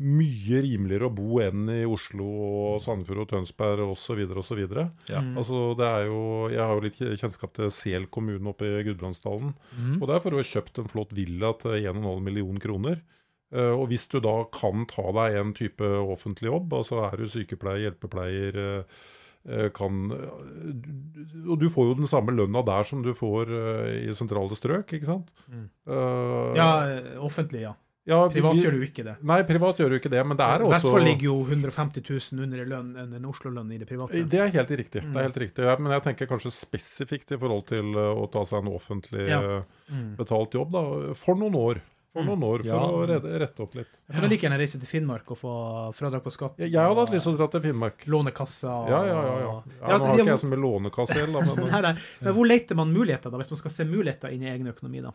mye rimeligere å bo enn i Oslo og Sandefjord og Tønsberg og så videre og så videre. Ja. Altså det er jo, jeg har jo litt kjennskap til Sel kommunen oppe i Gudbrandsdalen, mm. og der får du kjøpt en flott villa til en komma fem million kroner. Uh, og hvis du da kan ta deg en type offentlig jobb, altså er du sykepleier, hjelpepleier, uh, uh, kan, uh, og du får jo den samme lønna der som du får uh, i sentrale strøk, ikke sant? Mm. Uh, ja, offentlig, ja. Ja, privat vi, gjør du ikke det. Nei, privat gjør du ikke det, men det er også... Vestfold ligger jo hundre og femti tusen under lønn enn en Oslo-lønn i det private. Det er helt riktig, mm. det er helt riktig. Ja, men jeg tenker kanskje spesifikt i forhold til å ta seg en offentlig ja. mm. betalt jobb da, for noen år. For noen år, for ja. å redde, rette opp litt. Jeg vil like gjerne reise til Finnmark og få fradrag på skatt. Jeg, jeg hadde hatt lyst til å dra til Finnmark. Lånekassa. Ja, ja, ja. ja. ja, ja nå har ikke jeg som er lånekasse heller. Men, nei, nei. Men hvor leter man muligheter da, hvis man skal se muligheter inn i egen økonomi da?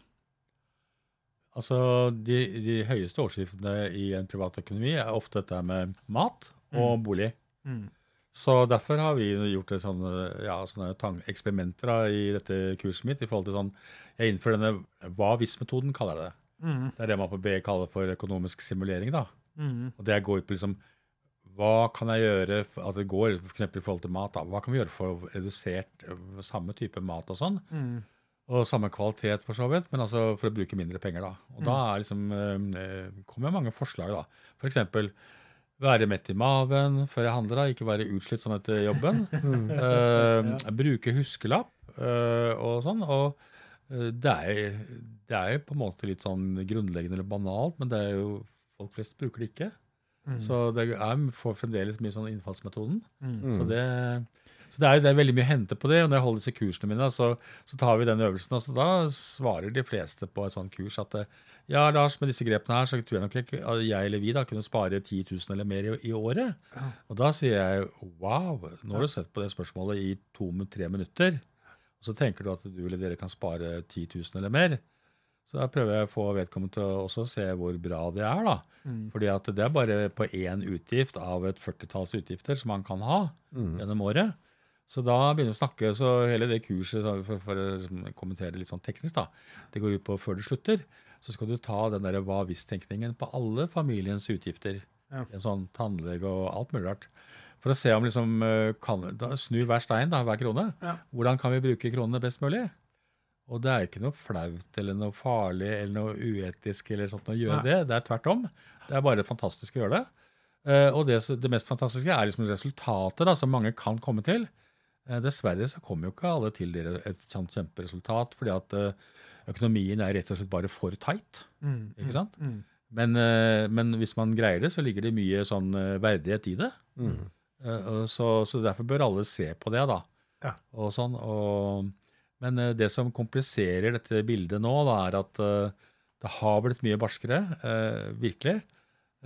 Altså, de, de høyeste årsskiftene i en privat økonomi er ofte dette med mat og mm. bolig. Mm. Så derfor har vi gjort det sånne, ja, sånne eksperimenter da, i dette kurset mitt, i forhold til sånn, jeg innfører denne hva-hvis-metoden, kaller jeg det. Mm. Det er det man på B kaller for økonomisk simulering da. Mm. Og det er gå ut på liksom, hva kan jeg gjøre, altså det går for eksempel i forhold til mat da, hva kan vi gjøre for å redusere samme type mat og sånn, mm. og samme kvalitet for så vidt, men altså for å bruke mindre penger da. Og mm. da er liksom, eh, kommer mange forslag da. For eksempel, være mett i maven før jeg handler da, ikke være utslitt sånn etter jobben, mm. eh, ja. Bruke huskelapp eh, og sånn, og Det er, det er jo på en måte litt sånn grunnleggende eller banalt, men det er jo, folk flest bruker det ikke. Mm. Så det er, får fremdeles mye sånn innfallsmetoden. Mm. Så, det, så det, er, det er veldig mye å hente på det, og når jeg holder disse kursene mine, så, så tar vi den øvelsen, og så da svarer de fleste på et sånt kurs at ja, Lars, med disse grepene her, så tror jeg nok ikke at jeg eller vi da kunne spare ti tusen eller mer i, i året. Ja. Og da sier jeg, wow, nå har du sett på det spørsmålet i to, tre minutter. Og så tenker du at du eller dere kan spare ti tusen eller mer. Så da prøver jeg å få vedkommende til å også se hvor bra det er da. Mm. Fordi at det er bare på en utgift av et førtitals utgifter som man kan ha mm. gjennom året. Så da begynner vi å snakke, så hele det kurset, for, for å kommentere litt sånn teknisk da, det går ut på før du slutter, så skal du ta den der hva-hvis-tenkningen på alle familiens utgifter. Ja. Sånn tannlege og alt mulig rart. For å se om liksom, kan, da, snu hver stein, da, hver krone. Ja. Hvordan kan vi bruke kronene best mulig? Og det er ikke noe flaut eller noe farlig eller noe uetisk eller sånt å gjøre Nei. det. Det er tvert om. Det er bare fantastisk å gjøre det. Uh, og det, det mest fantastiske er liksom resultatet da, som mange kan komme til. Uh, dessverre så kommer jo ikke alle til dere et sånt kjemperesultat, fordi at uh, økonomien er rett og slett bare for tight. Mm, ikke sant? Mm, mm. Men, uh, men hvis man greier det, så ligger det mye sånn uh, verdighet i det. Mm. Så, så derfor bør alle se på det da ja. og sånn og, men det som kompliserer dette bildet nå da, er at uh, det har blitt mye barskere uh, virkelig,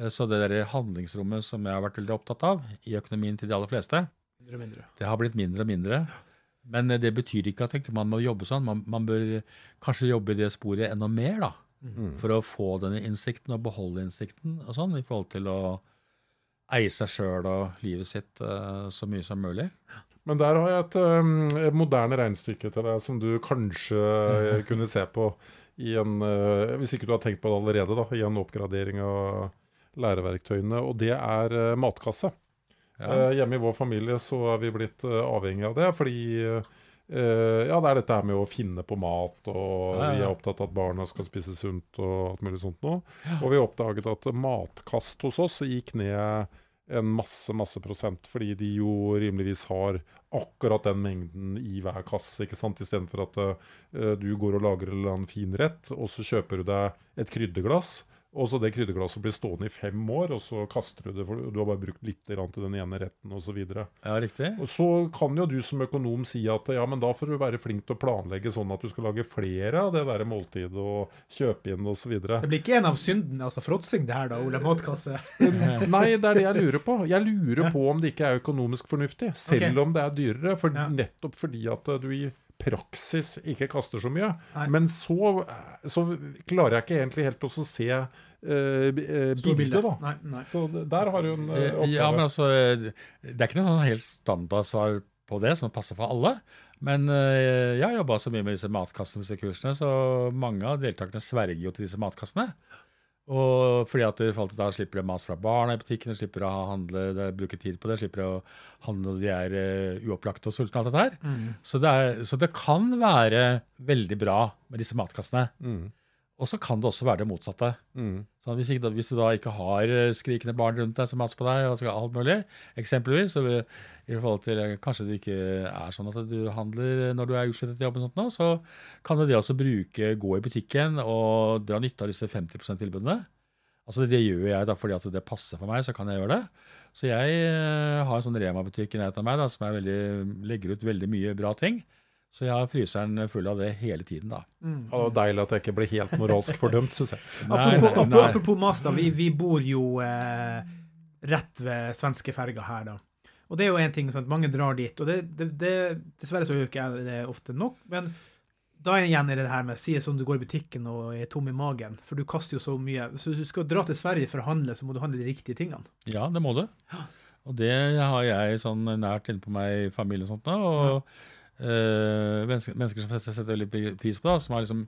uh, så det der handlingsrommet som jeg har vært veldig opptatt av i økonomien til de aller fleste mindre og mindre. Det har blitt mindre og mindre ja. men uh, det betyr ikke at ikke, man må jobbe sånn man, man bør kanskje jobbe i det sporet enda mer da, mm. for å få denne innsikten og beholde innsikten og sånn, i forhold til å eie seg selv og livet sitt uh, så mye som mulig. Men der har jeg et um, moderne regnestykke til deg som du kanskje mm. kunne se på i en, uh, hvis ikke du har tenkt på det allerede da, i en oppgradering av læreverktøyene, og det er uh, matkasse. Ja. Uh, hjemme i vår familie så er vi blitt uh, avhengig av det, fordi uh, ja, det er dette her med å finne på mat, og ja, ja. vi er opptatt av at barna skal spise sunt og alt mulig sånt nå. Ja. Og vi oppdaget at matkast hos oss gikk ned en masse, masse prosent, fordi de jo rimeligvis har akkurat den mengden i hver kasse, ikke sant? I stedet for at uh, du går og lager en fin rett, og så kjøper du deg et kryddeglass, Og så det krydderglasset blir stående i fem år, og så kaster du det, for du har bare brukt litt til den ene retten, og så videre. Ja, riktig. Og så kan jo du som økonom si at, ja, men da får du være flink til å planlegge sånn at du skal lage flere av det der måltidet, og kjøpe inn, og så videre. Det blir ikke en av syndene, altså fråtsing det her da, Ole, matkasse. Nei, det er det jeg lurer på. Jeg lurer ja. På om det ikke er økonomisk fornuftig, selv okay. om det er dyrere, for ja. Nettopp fordi at du i praksis ikke kaster så mye, Nei. Men så, så klarer jeg ikke egentlig helt å se uh, bildet da. Nei, nei. Så der har du en uh, oppgave. Ja, men altså, det er ikke noe sånn helt standardsvar på det som passer for alle, men uh, jeg har jobbet så mye med disse matkassene, disse kursene, så mange av deltakerne sverger jo til disse matkassene. Og fordi at da slipper de mas fra barna i butikken, slipper de å handle, de bruker tid på det, slipper de å handle når de er uh, uopplagt og sultne og alt det der. Mm. Så, det er, så det kan være veldig bra med disse matkassene. Mm. Og så kan det også være det motsatte. Mm. Så hvis, ikke, hvis du da ikke har skrikende barn rundt deg som maser på deg, og så alt mulig, eksempelvis, så i forhold til kanskje det ikke er sånn at du handler når du er utslettet til jobben og sånt nå, så kan det også bruke, gå i butikken og dra nytte av disse femti prosent tilbudene. Altså det gjør jeg da, fordi at det passer for meg, så kan jeg gjøre det. Så jeg har en sånn Rema-butikk i nærheten av meg da, som er veldig, legger ut veldig mye bra ting. Så jeg har fryseren full av det hele tiden da. Mm. Og deilig at jeg ikke blir helt moralsk fordømt, synes jeg. Nei, apropos, nei, nei. Apropos master, vi, vi bor jo eh, rett ved svenske ferger her da. Og det er jo en ting sånn at mange drar dit, og det, det, det, dessverre så øker jeg det ofte nok, men da igjen er det det her med, sier som du går i butikken og er tom i magen, for du kaster jo så mye. Så hvis du skal dra til Sverige for å handle, så må du handle de riktige tingene. Ja, det må du. Ja. Og det har jeg sånn nært inne på meg i familien og sånt da, og ja. Uh, mennesker, mennesker som setter, setter veldig pris på det, som har liksom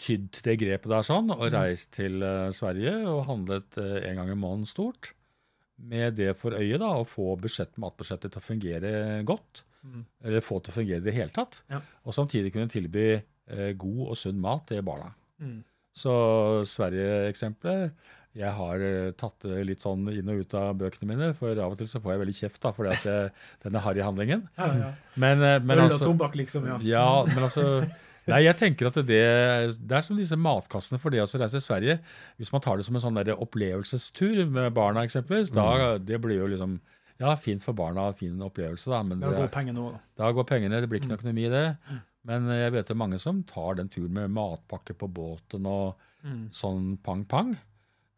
tydd det grepet der sånn, og reist til uh, Sverige og handlet uh, en gang i måneden stort, med det for øye da, å få budsjett, matbudsjettet til å fungere godt, mm. eller få til å fungere i det hele tatt, ja. Og samtidig kunne tilby uh, god og sunn mat til barna. Mm. Så Sverige-eksempler, jeg har tatt litt sånn inn og ut av bøkene mine, for av og til så får jeg veldig kjeft da, fordi at jeg, den er harry handlingen. Ja, ja. Men, men altså... Øl og tobakk liksom, ja. Ja, men altså... Nei, jeg tenker at det, det er som disse matkassene for det å reise til Sverige. Hvis man tar det som en sånn der opplevelsestur med barna eksempelvis, mm. da det blir jo liksom... Ja, fint for barna, fin opplevelse da, men... Da går pengene også da. Da går pengene, det blir ikke noe økonomi i det. Men jeg vet det mange som tar den turen med matpakke på båten og mm. sånn pang-pang.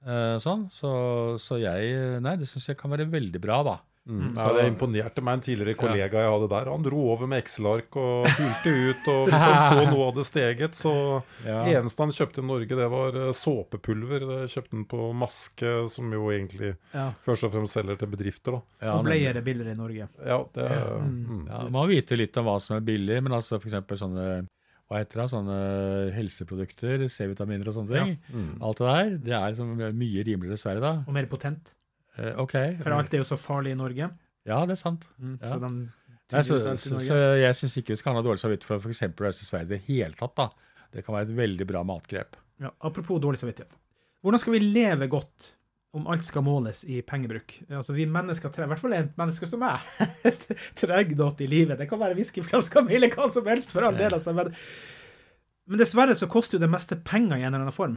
Uh, sånn, så, så jeg nei, det synes jeg kan være veldig bra da mm. ja, det imponerte meg en tidligere kollega ja. Jeg hadde der, han dro over med Excel-ark og fylte ut, og hvis han så noe hadde steget, så ja. Eneste han kjøpte i Norge, det var såpepulver, det kjøpte han på Maske, som jo egentlig ja. Først og fremst selger til bedrifter da. Ja, og ble det billigere i Norge ja, det, mm. Mm. Ja, man vite litt om hva som er billig, men altså for eksempel sånne hva heter det, sånne helseprodukter, C-vitaminer og sånne ting. Ja. Mm. Alt det der, det er liksom mye rimeligere i Sverige da. Og mer potent. Eh, ok. For alt er jo så farlig i Norge. Ja, det er sant. Mm. Ja. Så, Nei, så, så, så jeg synes ikke vi skal ha noe dårlig samvittighet for for eksempel reise til Sverige det hele tatt da. Det kan være et veldig bra matgrep. Ja, apropos dårlig samvittighet. Hvordan skal vi leve godt om alt skal måles i pengebruk? Altså vi mennesker, i hvert fall en menneske som er tregdott i livet, det kan være whiskeflasker, mil, hva som helst for all del, altså. Men, men dessverre så koster jo det meste penger i en eller annen form.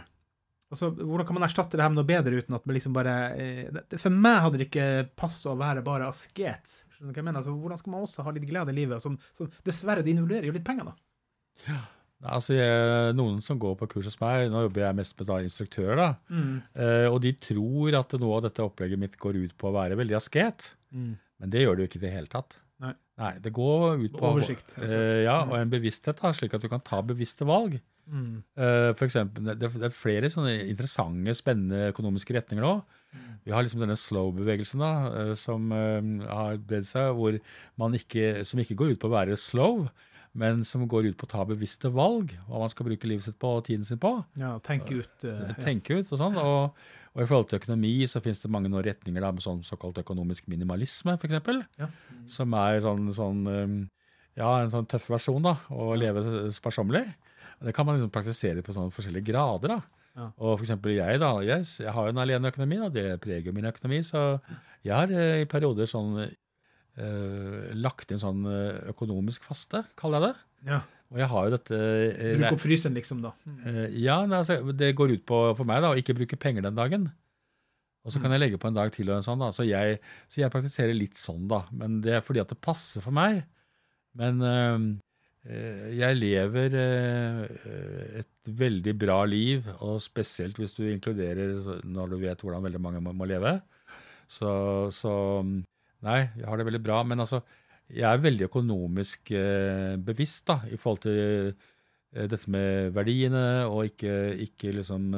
Altså, hvordan kan man erstatte det her med noe bedre uten at man liksom bare, eh, for meg hadde det ikke passet å være bare asket. Skjønner du hva jeg mener? Altså, hvordan skal man også ha litt glede i livet, som, som dessverre det involverer jo litt penger da? Ja. Altså, jeg, noen som går på kurs hos meg, nå jobber jeg mest med da, instruktører da, mm. eh, og de tror at noe av dette opplegget mitt går ut på å være veldig asket, mm. men det gjør det jo ikke i det hele tatt. Nei. Nei, det går ut på oversikt, eh, ja, og en bevissthet da, slik at du kan ta bevisste valg. Mm. Eh, for eksempel, det, det er flere sånne interessante, spennende økonomiske retninger nå. Mm. Vi har liksom denne slow-bevegelsen da, eh, som eh, har bredt seg, hvor man ikke, som ikke går ut på å være slow, men som går ut på å ta bevisste valg, hva man skal bruke livet sitt på og tiden sin på. Ja, tenke ut. Uh, tenke ja. Ut og sånn. Og, og i forhold til økonomi så finnes det mange noen retninger da, med sånn såkalt økonomisk minimalisme, for eksempel, ja. Som er sånn, sånn, ja, en sånn tøff versjon da, å leve sparsommelig. Det kan man liksom praktisere på sånne forskjellige grader da. Ja. Og for eksempel jeg da, yes, jeg har jo en alene økonomi da, det preger min økonomi, så jeg har i perioder sånn Uh, lagt inn sånn økonomisk faste, kaller jeg det. Ja. Og jeg har jo dette... Eh, bruk opp frysen liksom da. Mm. Eh, ja, altså, det går ut på for meg da, å ikke bruke penger den dagen. Og så kan mm. jeg legge på en dag til og en sånn da. Så jeg, så jeg praktiserer litt sånn da. Men det er fordi at det passer for meg. Men eh, jeg lever eh, et veldig bra liv, og spesielt hvis du inkluderer når du vet hvordan veldig mange må, må leve. Så, så nei, jeg har det veldig bra, men altså jeg er veldig økonomisk eh, bevisst da, i forhold til eh, dette med verdiene og ikke, ikke liksom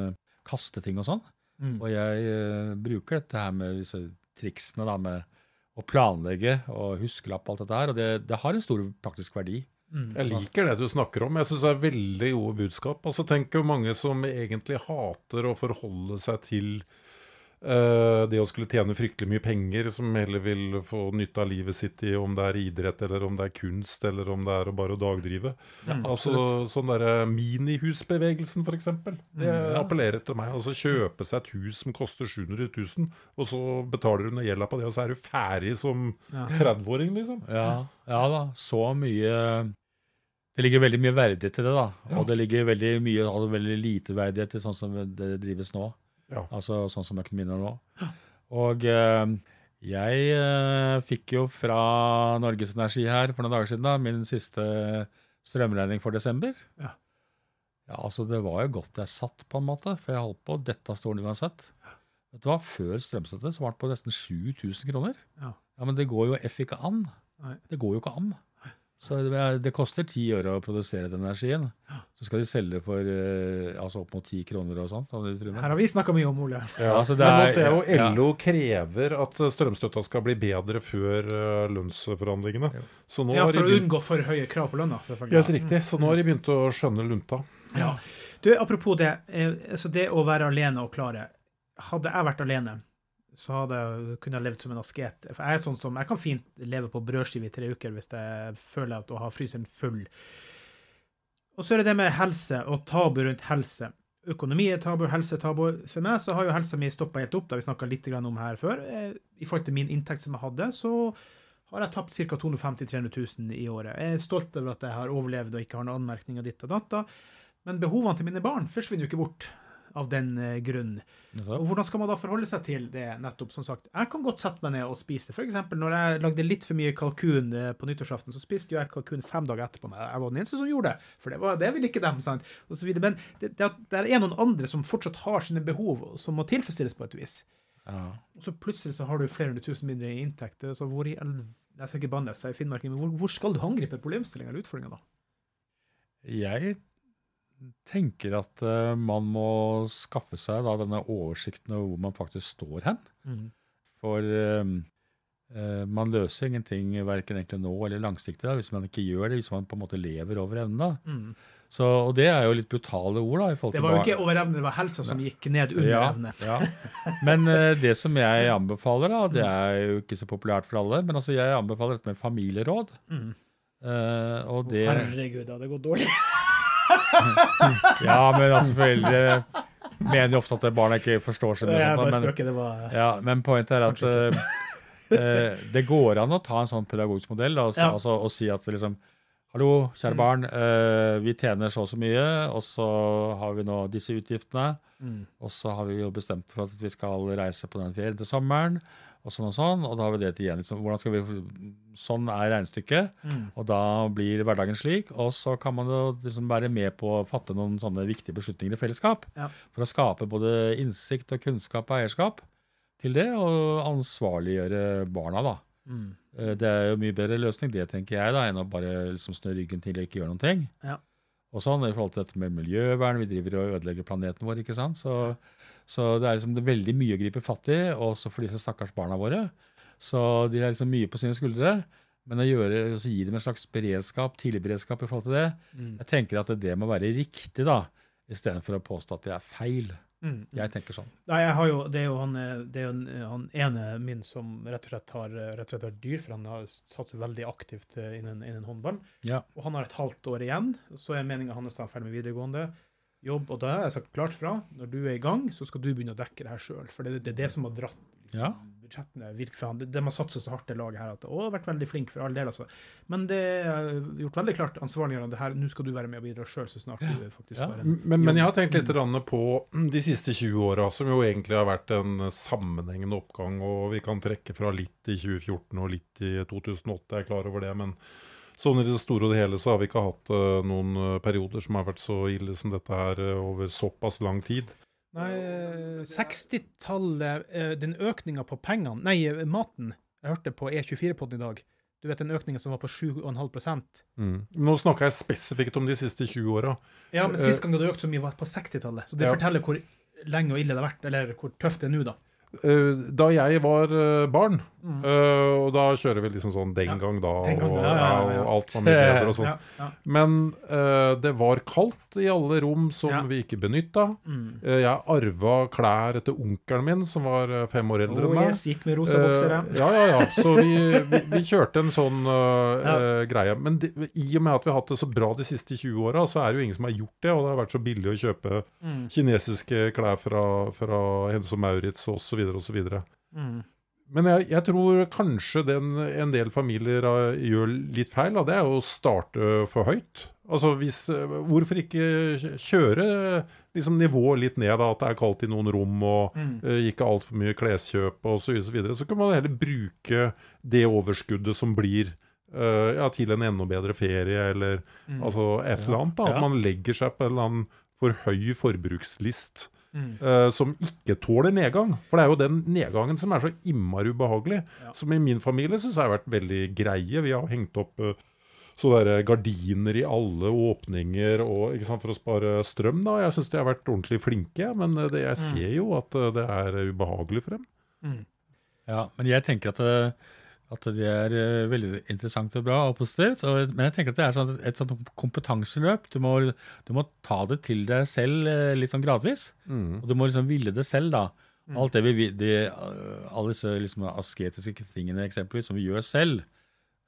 kaste ting og sånn. Mm. Og jeg eh, bruker dette her med disse triksene da, med å planlegge og huskelapp alt dette her, og det, det har en stor praktisk verdi. Mm. Jeg liker det du snakker om. Jeg synes det er veldig gode budskap. Altså tenker jo mange som egentlig hater å forholde seg til det å skulle tjene fryktelig mye penger som heller vil få nytte av livet sitt i om det er idrett eller om det er kunst eller om det er bare å dagdrive ja, altså sånn der minihusbevegelsen for eksempel det mm, ja. appellerer til meg, altså kjøpe seg et hus som koster sju hundre tusen og så betaler du når gjelder på det og så er du ferdig som ja. trettiåring liksom ja, ja da, så mye det ligger veldig mye verdighet til det da ja. og det ligger veldig mye altså, veldig lite verdighet til sånn som det drives nå Ja. Altså sånn som økonomien er nå. Og eh, jeg eh, fikk jo fra Norges Energi her for noen dager siden da, min siste strømregning for desember. Ja. Ja, altså det var jo godt jeg satt på en måte, for jeg holdt på dette stående uansett. Vet du hva, før strømstøtte så var det på nesten sju tusen kroner. Ja. Ja, men det går jo F ikke an. Nei. Det går jo ikke an. Så det, det koster ti øre å produsere den energien. Så skal de selge for eh, altså opp mot ti kroner og sånt. Her har vi snakket mye om, Ole. Ja, altså det er, men nå ser jeg jo L O ja. krever at strømstøtta skal bli bedre før lønnsforhandlingene. Så nå ja, for å begynt... unngå for høye krav på lønna, selvfølgelig. Helt riktig. Så nå har de begynt å skjønne lunta. Ja. Du, apropos det, så det å være alene og klare. Hadde jeg vært alene, så hadde jeg kunnet levd som en asket. For jeg er sånn som, jeg kan fint leve på brødskive i tre uker hvis jeg føler at å ha frysen full. Og så er det det med helse og tabu rundt helse. Økonomi er tabu, helse er tabu. For meg så har jo helsa mi stoppet helt opp, da vi snakket litt om her før. I forhold til min inntekt som jeg hadde, så har jeg tapt ca. to hundre femti til tre hundre tusen i året. Jeg er stolt over at jeg har overlevd og ikke har noen anmerkninger ditt og datta. Men behovene til mine barn forsvinner jo ikke bort. Av den grunn. Og hvordan skal man da forholde seg til det nettopp, som sagt? Jeg kan godt sette meg ned og spise. For eksempel, når jeg lagde litt for mye kalkun på nyttårsaften, så spiste jeg kalkun fem dager etterpå. Jeg var den eneste som gjorde det, for det, var, det ville ikke dem, sant? Og så videre. Men det, det, det er noen andre som fortsatt har sine behov, som må tilfredsstilles på et vis. Ja. Og så plutselig så har du flere hundre tusen mindre i inntekt, så hvor i, jeg skal ikke banne seg i Finnmark, men hvor, hvor skal du angripe problemstillinger eller utfordringer da? Jeg tenker at uh, man må skaffe seg da, denne oversikten over hvor man faktisk står hen. Mm. For uh, uh, man løser ingenting hverken egentlig nå eller langsiktig da, hvis man ikke gjør det, hvis man på en måte lever over evnen da. Mm. Så, og det er jo litt brutale ord da. I det var jo ikke over evne, det var helsa som gikk ned under ja, evne. Ja. Men uh, det som jeg anbefaler da, det er jo ikke så populært for alle, men altså jeg anbefaler dette med familieråd. Mm. Uh, og det... Herregud, det går dårlig. Ja, men altså foreldre mener jo ofte at barna ikke forstår seg det, sånt, bare men, spøker, det var... ja, men pointet er at eh, det går an å ta en sånn pedagogisk modell da, og, ja. altså, og si at liksom, hallo, kjære mm. barn eh, vi tjener så og så mye og så har vi nå disse utgiftene mm. og så har vi jo bestemt for at vi skal reise på den ferien til sommeren og sånn og sånn, og da har vi det til igjen. Liksom, hvordan skal vi, sånn er regnestykket, mm. og da blir hverdagen slik, og så kan man jo liksom være med på å fatte noen sånne viktige beslutninger i fellesskap, ja. For å skape både innsikt og kunnskap og eierskap til det, og ansvarliggjøre barna da. Mm. Det er jo mye bedre løsning, det tenker jeg da, enn å bare liksom snø ryggen til og ikke gjøre noen ting. Ja. Og sånn, i forhold til dette med miljøvern, vi driver og ødelegger planeten vår, ikke sant, så... Så det er liksom det er veldig mye å gripe fatt i, også for disse stakkars barna våre. Så de har liksom mye på sine skuldre, men å gjøre, også gi dem en slags beredskap, tidlig beredskap i forhold til det. Mm. Jeg tenker at det må være riktig da, i stedet for å påstå at det er feil. Mm. Jeg tenker sånn. Nei, jeg har jo, det er jo han, det er jo han ene min som rett og slett har, rett og slett har dyr, for han har satt seg veldig aktivt innen, innen håndball. Ja. Og han har et halvt år igjen, så er meningen hans da ferdig med videregående. jobb, og da har jeg sagt klart fra, når du er I gang, så skal du begynne å dekke det her selv, for det, det er det som har dratt liksom, ja. Budsjettene virker for han. Det, det man satser så hardt I laget her, at å, jeg har vært veldig flink for alle deler, altså. Men det har gjort veldig klart ansvarliggjørende det her, nå skal du være med og bidra selv, så snart du faktisk ja. Være en men, men jeg har tenkt litt på de siste tjue årene, som jo egentlig har vært en sammenhengende oppgang, og vi kan trekke fra litt I tjue fjorten og litt I to tusen åtte, jeg er klar over det, men sånn I det store og det hele så har vi ikke hatt uh, noen perioder som har vært så ille som dette her uh, over såpass lang tid. Nei, sekstitallet, uh, den økningen på pengene, nei, maten, jeg hørte på E tjuefire-podden I dag, du vet den økningen som var på sju komma fem prosent. Mm. Nå snakker jeg spesifikt om de siste tjue årene. Ja, men sist gang det hadde økt så mye var på sekstitallet, så det ja. Forteller hvor lenge og ille det har vært, eller hvor tøft det er nå da. Da jeg var barn mm. Og da kjører vi liksom sånn den ja. Gang da den gang, og, ja, ja, ja, ja. Og alt var mye bedre og sånn ja, ja. Men uh, det var kaldt I alle rom som ja. Vi ikke benyttet mm. uh, Jeg arvet klær etter onkelen min som var fem år eldre oh, enn meg yes, gikk med rosa bokser, uh, ja, ja, ja, så vi, vi, vi kjørte en sånn uh, ja. uh, greie Men det, I og med at vi har hatt det så bra de siste tjue årene så er det jo ingen som har gjort det Og det har vært så billig å kjøpe mm. kinesiske klær fra, fra Hennes og Maurits og så videre og så videre. Mm. Men jeg, jeg tror kanskje den, en del familier gjør litt feil, og det er å starte for høyt. Altså, hvis, hvorfor ikke kjøre liksom, nivået litt ned, da, at det er kaldt I noen rom, og mm. ikke alt for mye kleskjøp, og så, så videre. Så kan man heller bruke det overskuddet som blir uh, ja, til en enda bedre ferie, eller mm. altså, et ja. Eller annet, da, at ja. Man legger seg på en eller annen for høy forbrukslist. Mm. Uh, som ikke tåler nedgang For det er jo den nedgangen som er så immar ubehagelig ja. Som I min familie synes jeg har vært veldig greie Vi har hengt opp uh, sånne gardiner I alle åpninger og, ikke sant, For å spare strøm da Jeg synes de har vært ordentlig flinke Men det, jeg ser jo at uh, det er ubehagelig for dem mm. Ja, men jeg tenker at, at det er veldig interessant og bra og positivt og, Men jeg tenker at det er sånn, et sånt kompetanseløp du må, du må ta det til deg selv litt sånn gradvis mm. Og du må liksom ville det selv da mm. Alt det vi, de, alle disse liksom asketiske tingene eksempelvis som vi gjør selv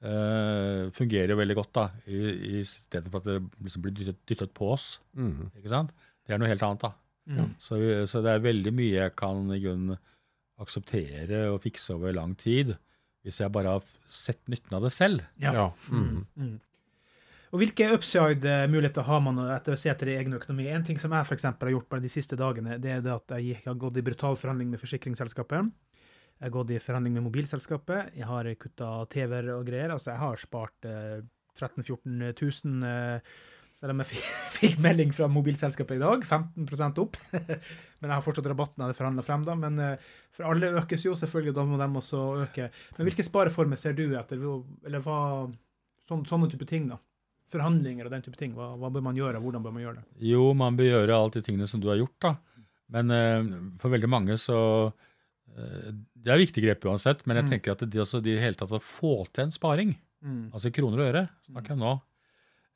uh, Fungerer jo veldig godt da I, I stedet for at det liksom blir dyttet, dyttet på oss mm. Ikke sant? Det er noe helt annet da mm. så, så det er veldig mye jeg kan I grunnen akseptere og fikse over lang tid hvis jeg bare har sett nytten av det selv. Ja. Ja. Mm. Mm. Og hvilke upside-muligheter har man etter å se etter I egen økonomi? En ting som jeg for eksempel har gjort bare de siste dagene, det er det at jeg har gått I brutal forhandling med forsikringsselskapet, jeg har gått I forhandling med mobilselskapet, jeg har kuttet T V-er og greier, altså jeg har spart eh, tretten til fjorten tusen, eh, selv om jeg fikk melding fra mobilselskapet I dag, femten prosent opp, men jeg har fortsatt rabatten jeg hadde forhandlet frem da, men for alle økes jo selvfølgelig, da må de også øke. Men hvilke spareformer ser du etter, eller hva, sån, sånne type ting da? Forhandlinger og den type ting, hva, hva bør man gjøre, hvordan bør man gjøre det? Jo, man bør gjøre alt de tingene som du har gjort da, men for veldig mange så, det er viktig grep uansett, men jeg tenker at det også de hele tatt å få til en sparing, mm. altså kroner og øre, snakker jeg om nå,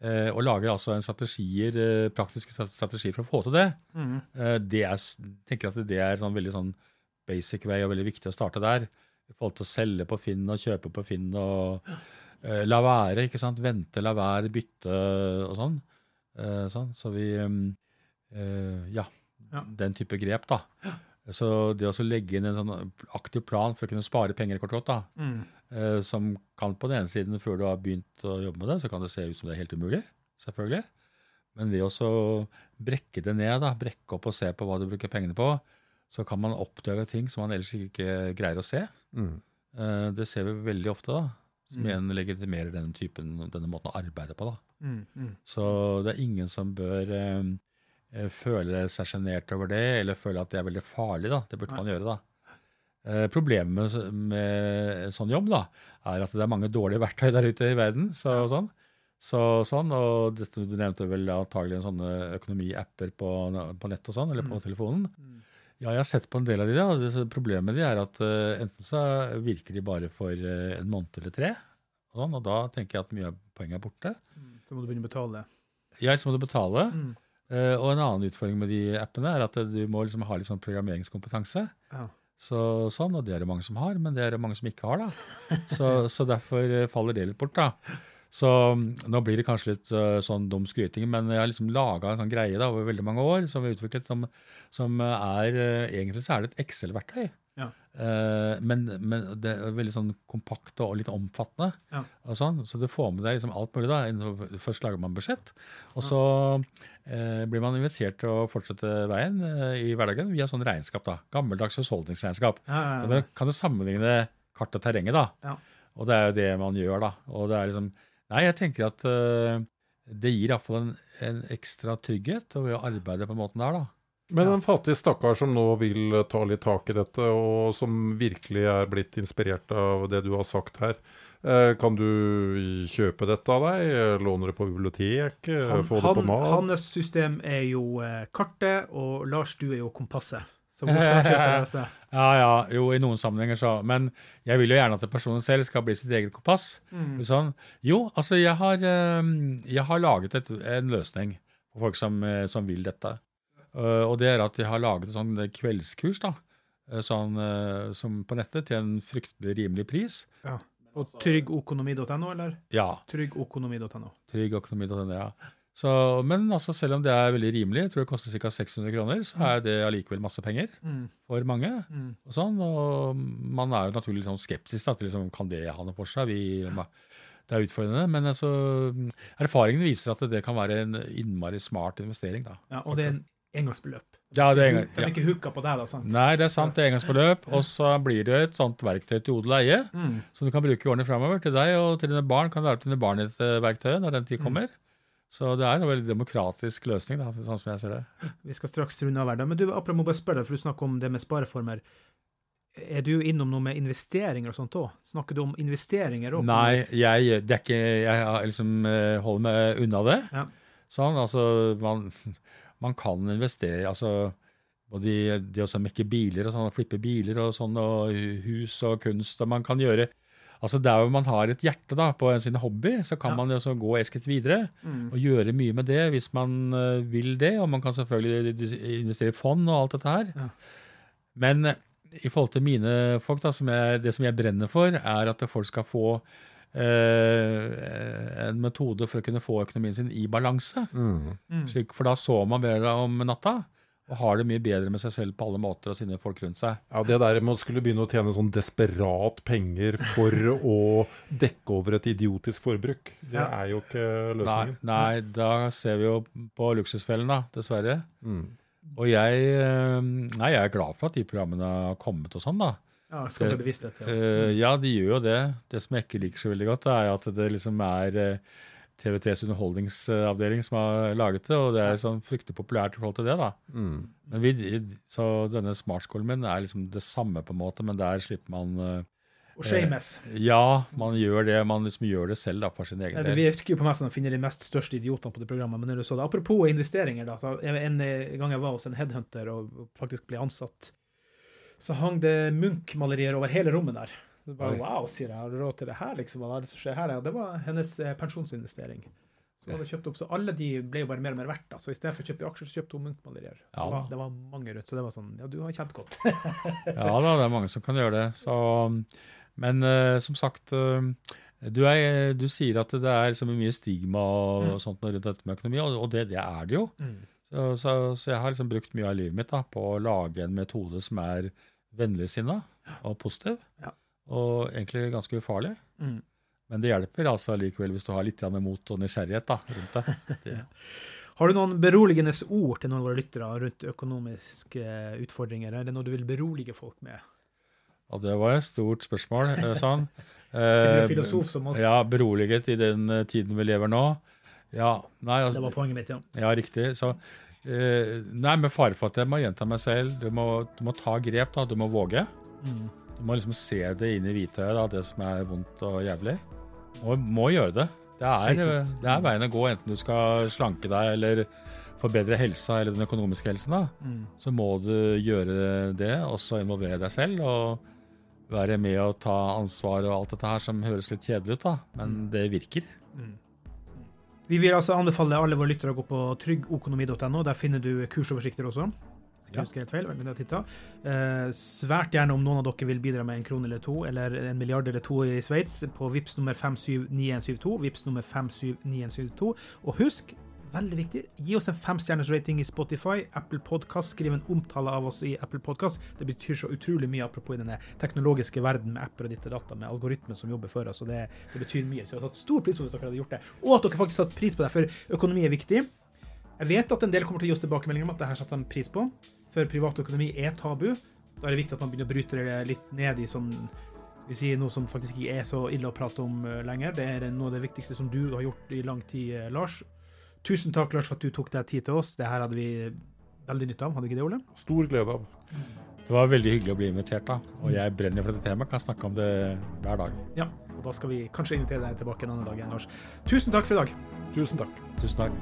og lager altså en strategier, praktiske strategier for å få til det, mm. det er, tenker jeg at det er sånn veldig sånn basic vei og veldig viktig å starte der, I forhold til å selge på Finn og kjøpe på Finn og uh, la være, ikke sant, vente, la være, bytte og sånn, uh, sånn. Så vi, um, uh, ja, ja, den type grep da. Så det å legge inn en sånn aktiv plan for å kunne spare penger I kort og godt da, mm. eh, som kan på den ene siden, før du har begynt å jobbe med det, så kan det se ut som det er helt umulig, selvfølgelig. Men ved å brekke det ned, da, brekke opp og se på hva du bruker pengene på, så kan man oppdage ting som man ellers ikke greier å se. Mm. Eh, det ser vi veldig ofte da, som mm. igjen legitimerer denne typen, denne måten å arbeide på da. Mm. Mm. Så det er ingen som bør... Eh, føle seg sjenert over det, eller føle at det er veldig farlig da, det burde man gjøre da. Eh, problemet med, med en sånn jobb da, er at det er mange dårlige verktøy der ute I verden, så, og sånn. Så, sånn, og dette, du nevnte vel antagelig sånne økonomi-apper på, på nett og sånn, eller på mm. telefonen. Ja, jeg har sett på en del av de da, og det, problemet med de er at uh, enten så virker de bare for uh, en måned eller tre, og, sånn, og da tenker jeg at mye av poenget er borte. Mm. Så må du begynne å betale. Ja, så må du betale, mm. Uh, og en annen utfordring med de appene er at uh, du må liksom ha litt sånn programmeringskompetanse. Ja. Så, sånn, og det er det mange som har, men det er det mange som ikke har da. Så, så derfor uh, faller det litt bort da. Så nå blir det kanskje litt uh, sånn dum skryting, men jeg har liksom laget en sånn greie da, over veldig mange år som vi har utviklet, som, som er, uh, egentlig så er det et Excel-verktøy. Ja. Uh, men, men det er veldig sånn kompakt og litt omfattende, ja. Og sånn, så det får med deg liksom alt mulig da. Først lager man budsjett, og så uh, blir man invitert til å fortsette veien uh, i hverdagen via sånn regnskap da, gammeldags husholdningsregnskap. Ja, ja, ja. Og da kan du sammenligne kart og terrenget da, ja. Og det er jo det man gjør da, og det er liksom Nei, jeg tenker at uh, det gir I hvert fall en, en ekstra trygghet å arbeide på måten der da. Men en fattig stakkar som nå vil ta litt tak I dette, og som virkelig er blitt inspirert av det du har sagt her, uh, kan du kjøpe dette av deg? Låner det på bibliotek? Han, få det på mat? Hans system er jo uh, kartet, og Lars, du er jo kompasset. Så hvor skal han kjøpe det også? Ja, ja, jo, I noen sammenhenger så, men jeg vil jo gjerne at personen selv skal bli sitt eget kompass. Mm. Sånn. Jo, altså jeg har, jeg har laget et, en løsning for folk som, som vil dette, og det er at jeg har laget en sånn kveldskurs da, sånn, som på nettet til en fryktelig rimelig pris. Ja, og trygg økonomi punktum no, eller? Ja. trygg økonomi punktum no. trygg økonomi punktum no, ja. Så, men altså, selv om det er veldig rimelig, jeg tror det koster cirka seks hundre kroner, så er det allikevel masse penger mm. for mange. Mm. Og sånn, og man er jo naturlig sånn skeptisk da, til liksom, kan det ha noe for seg? Vi, det er utfordrende, men altså, erfaringen viser at det kan være en innmari smart investering. Da. Ja, og det er en engangsbeløp. Ja, det er engangsbeløp. De er ikke hukket på det da, sant? Nei, det er sant, det er engangsbeløp, og så blir det et sånt verktøy til odel og eie, mm. som du kan bruke I årene fremover til deg, og til dine barn kan være til dine barn I et verktøy når den tid kommer. Mm. Så det er en veldig demokratisk løsning, da, sånn som jeg ser det. Vi skal straks runde av hverdag, men du, apropos bare spørre deg, for du snakker om det med spareformer. Er du innom noe med investeringer og sånt også? Snakker du om investeringer også? Nei, jeg, det er ikke, jeg liksom, holder meg unna det. Ja. Sånn, altså, man, man kan investere, altså, og de, de også mekker biler og sånn, og flipper biler og sånn, og hus og kunst, og man kan gjøre Altså der hvor man har et hjerte da, på sin hobby, så kan ja. Man jo så gå esket videre mm. og gjøre mye med det hvis man vil det, og man kan selvfølgelig investere I fond og alt dette her. Ja. Men I forhold til mine folk da, som jeg, det som jeg brenner for, er at folk skal få eh, en metode for å kunne få økonomien sin I balanse. Mm. Mm. Slik, for da så man bedre om natta. Og har det mye bedre med seg selv på alle måter og sine folk rundt seg. Ja, det der man skulle begynne å tjene sånn desperat penger for å dekke over et idiotisk forbruk. Det ja. Er jo ikke løsningen. Nei, nei, da ser vi jo på luksusfellen da, dessverre. Mm. Og jeg, nei, jeg er glad for at de programmene har kommet og sånn da. Ja, skal det bevissthet. Ja. Uh, ja, de gjør jo det. Det som jeg ikke liker så veldig godt er at det liksom er... Uh, T V T's underholdningsavdeling som har laget det, og det er sånn fryktelig populært I forhold til det da. Mm. Men vi, så denne smartskolen min er liksom det samme på en måte, men der slipper man... Og shames. Eh, ja, man gjør det, man liksom gjør det selv da, for sin egen del. Vi virker jo på meg sånn å finne de mest største idiotene på det programmet, men når du så det, apropos investeringer da, så en gang jeg var hos en headhunter og faktisk ble ansatt, så hang det Munch-malerier over hele rommet der. Det var, wow, sier jeg, har du råd til det her liksom, hva er det som skjer her? Ja, det var hennes eh, pensjonsinvestering. Så hun hadde kjøpt opp, så alle de ble jo bare mer og mer verdt, da. Så I stedet for å kjøpe aksjer, så kjøpte hun Munch-malerier. Ja. Det, det var mange rundt, så det var sånn, ja, du har kjent godt. ja da, det er mange som kan gjøre det. Så, men eh, som sagt, du, er, du sier at det er så mye stigma og, mm. og sånt rundt dette med økonomi, og, og det, det er det jo. Mm. Så, så, så jeg har liksom brukt mye av livet mitt da, på å lage en metode som er vennligsinnet og positiv. Ja. Og egentlig ganske ufarlig. Mm. Men det hjelper altså likevel hvis du har litt med mot og nysgjerrighet da, rundt det. det. Har du noen beroligende ord til noen av våre lyttere rundt økonomiske utfordringer? Er det noe du vil berolige folk med? Ja, det var et stort spørsmål, sånn. Det er en filosof som oss. Ja, beroliget I den tiden vi lever nå. Ja, nei, altså, det var poenget mitt, ja. Ja, riktig. Så, nei, med fare for at jeg må gjenta meg selv. Du må, du må ta grep da, du må våge. Mm. Du må liksom se det inn I hvitøyet da, det som er vondt og jævlig. Og må gjøre det. Det er, det er veien å gå, enten du skal slanke deg eller forbedre helsa eller den økonomiske helsen da. Mm. Så må du gjøre det, og så involvere deg selv og være med og ta ansvar og alt dette her som høres litt kjedelig ut da, men mm. det virker. Mm. Vi vil altså anbefale alle våre lyttere å gå på trygg økonomi punktum no, der finner du kursoversikter også. ja. Husker helt feil, men jeg tittet. Eh, svært gjerne om noen av dere vil bidra med en kron eller to, eller en milliard eller to I Sveits, på VIPS nummer fem syv ni en syv to, VIPS nummer fem syv ni en syv to. Og husk, veldig viktig, gi oss en fem-stjerners rating I Spotify, Apple Podcast, skriv en omtale av oss I Apple Podcast. Det betyr så utrolig mye apropos I denne teknologiske verden med apper og ditt og data, med algoritmer som jobber for oss, og det, det betyr mye. Så jeg har tatt stor pris på hvis dere hadde gjort det, og at dere faktisk har tatt pris på det, for økonomi er viktig. Jeg vet at en del kommer til å gi oss tilbakemeldinger om at dette satt en pris på, for privatøkonomi er tabu. Da er det viktig at man begynner å bryte det litt ned I sånn... Vi sier noe som faktisk ikke er så ille å prate om lenger. Det er noe av det viktigste som du har gjort I lang tid, Lars. Tusen takk, Lars, for at du tok deg tid til oss. Det her hadde vi veldig nytte av, hadde ikke det, Ole? Stor glede av. Det var veldig hyggelig å bli invitert, da. Og jeg brenner for dette temaet, kan snakke om det hver dag. Ja, og da skal vi kanskje invitere deg tilbake en annen dag igjen, Lars. Tusen takk for I dag. Tusen takk. Tusen takk.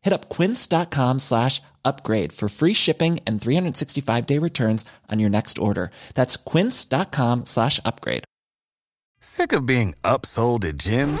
Hit up quince.com slash upgrade for free shipping and three sixty-five day returns on your next order. That's quince.com slash upgrade. Sick of being upsold at gyms?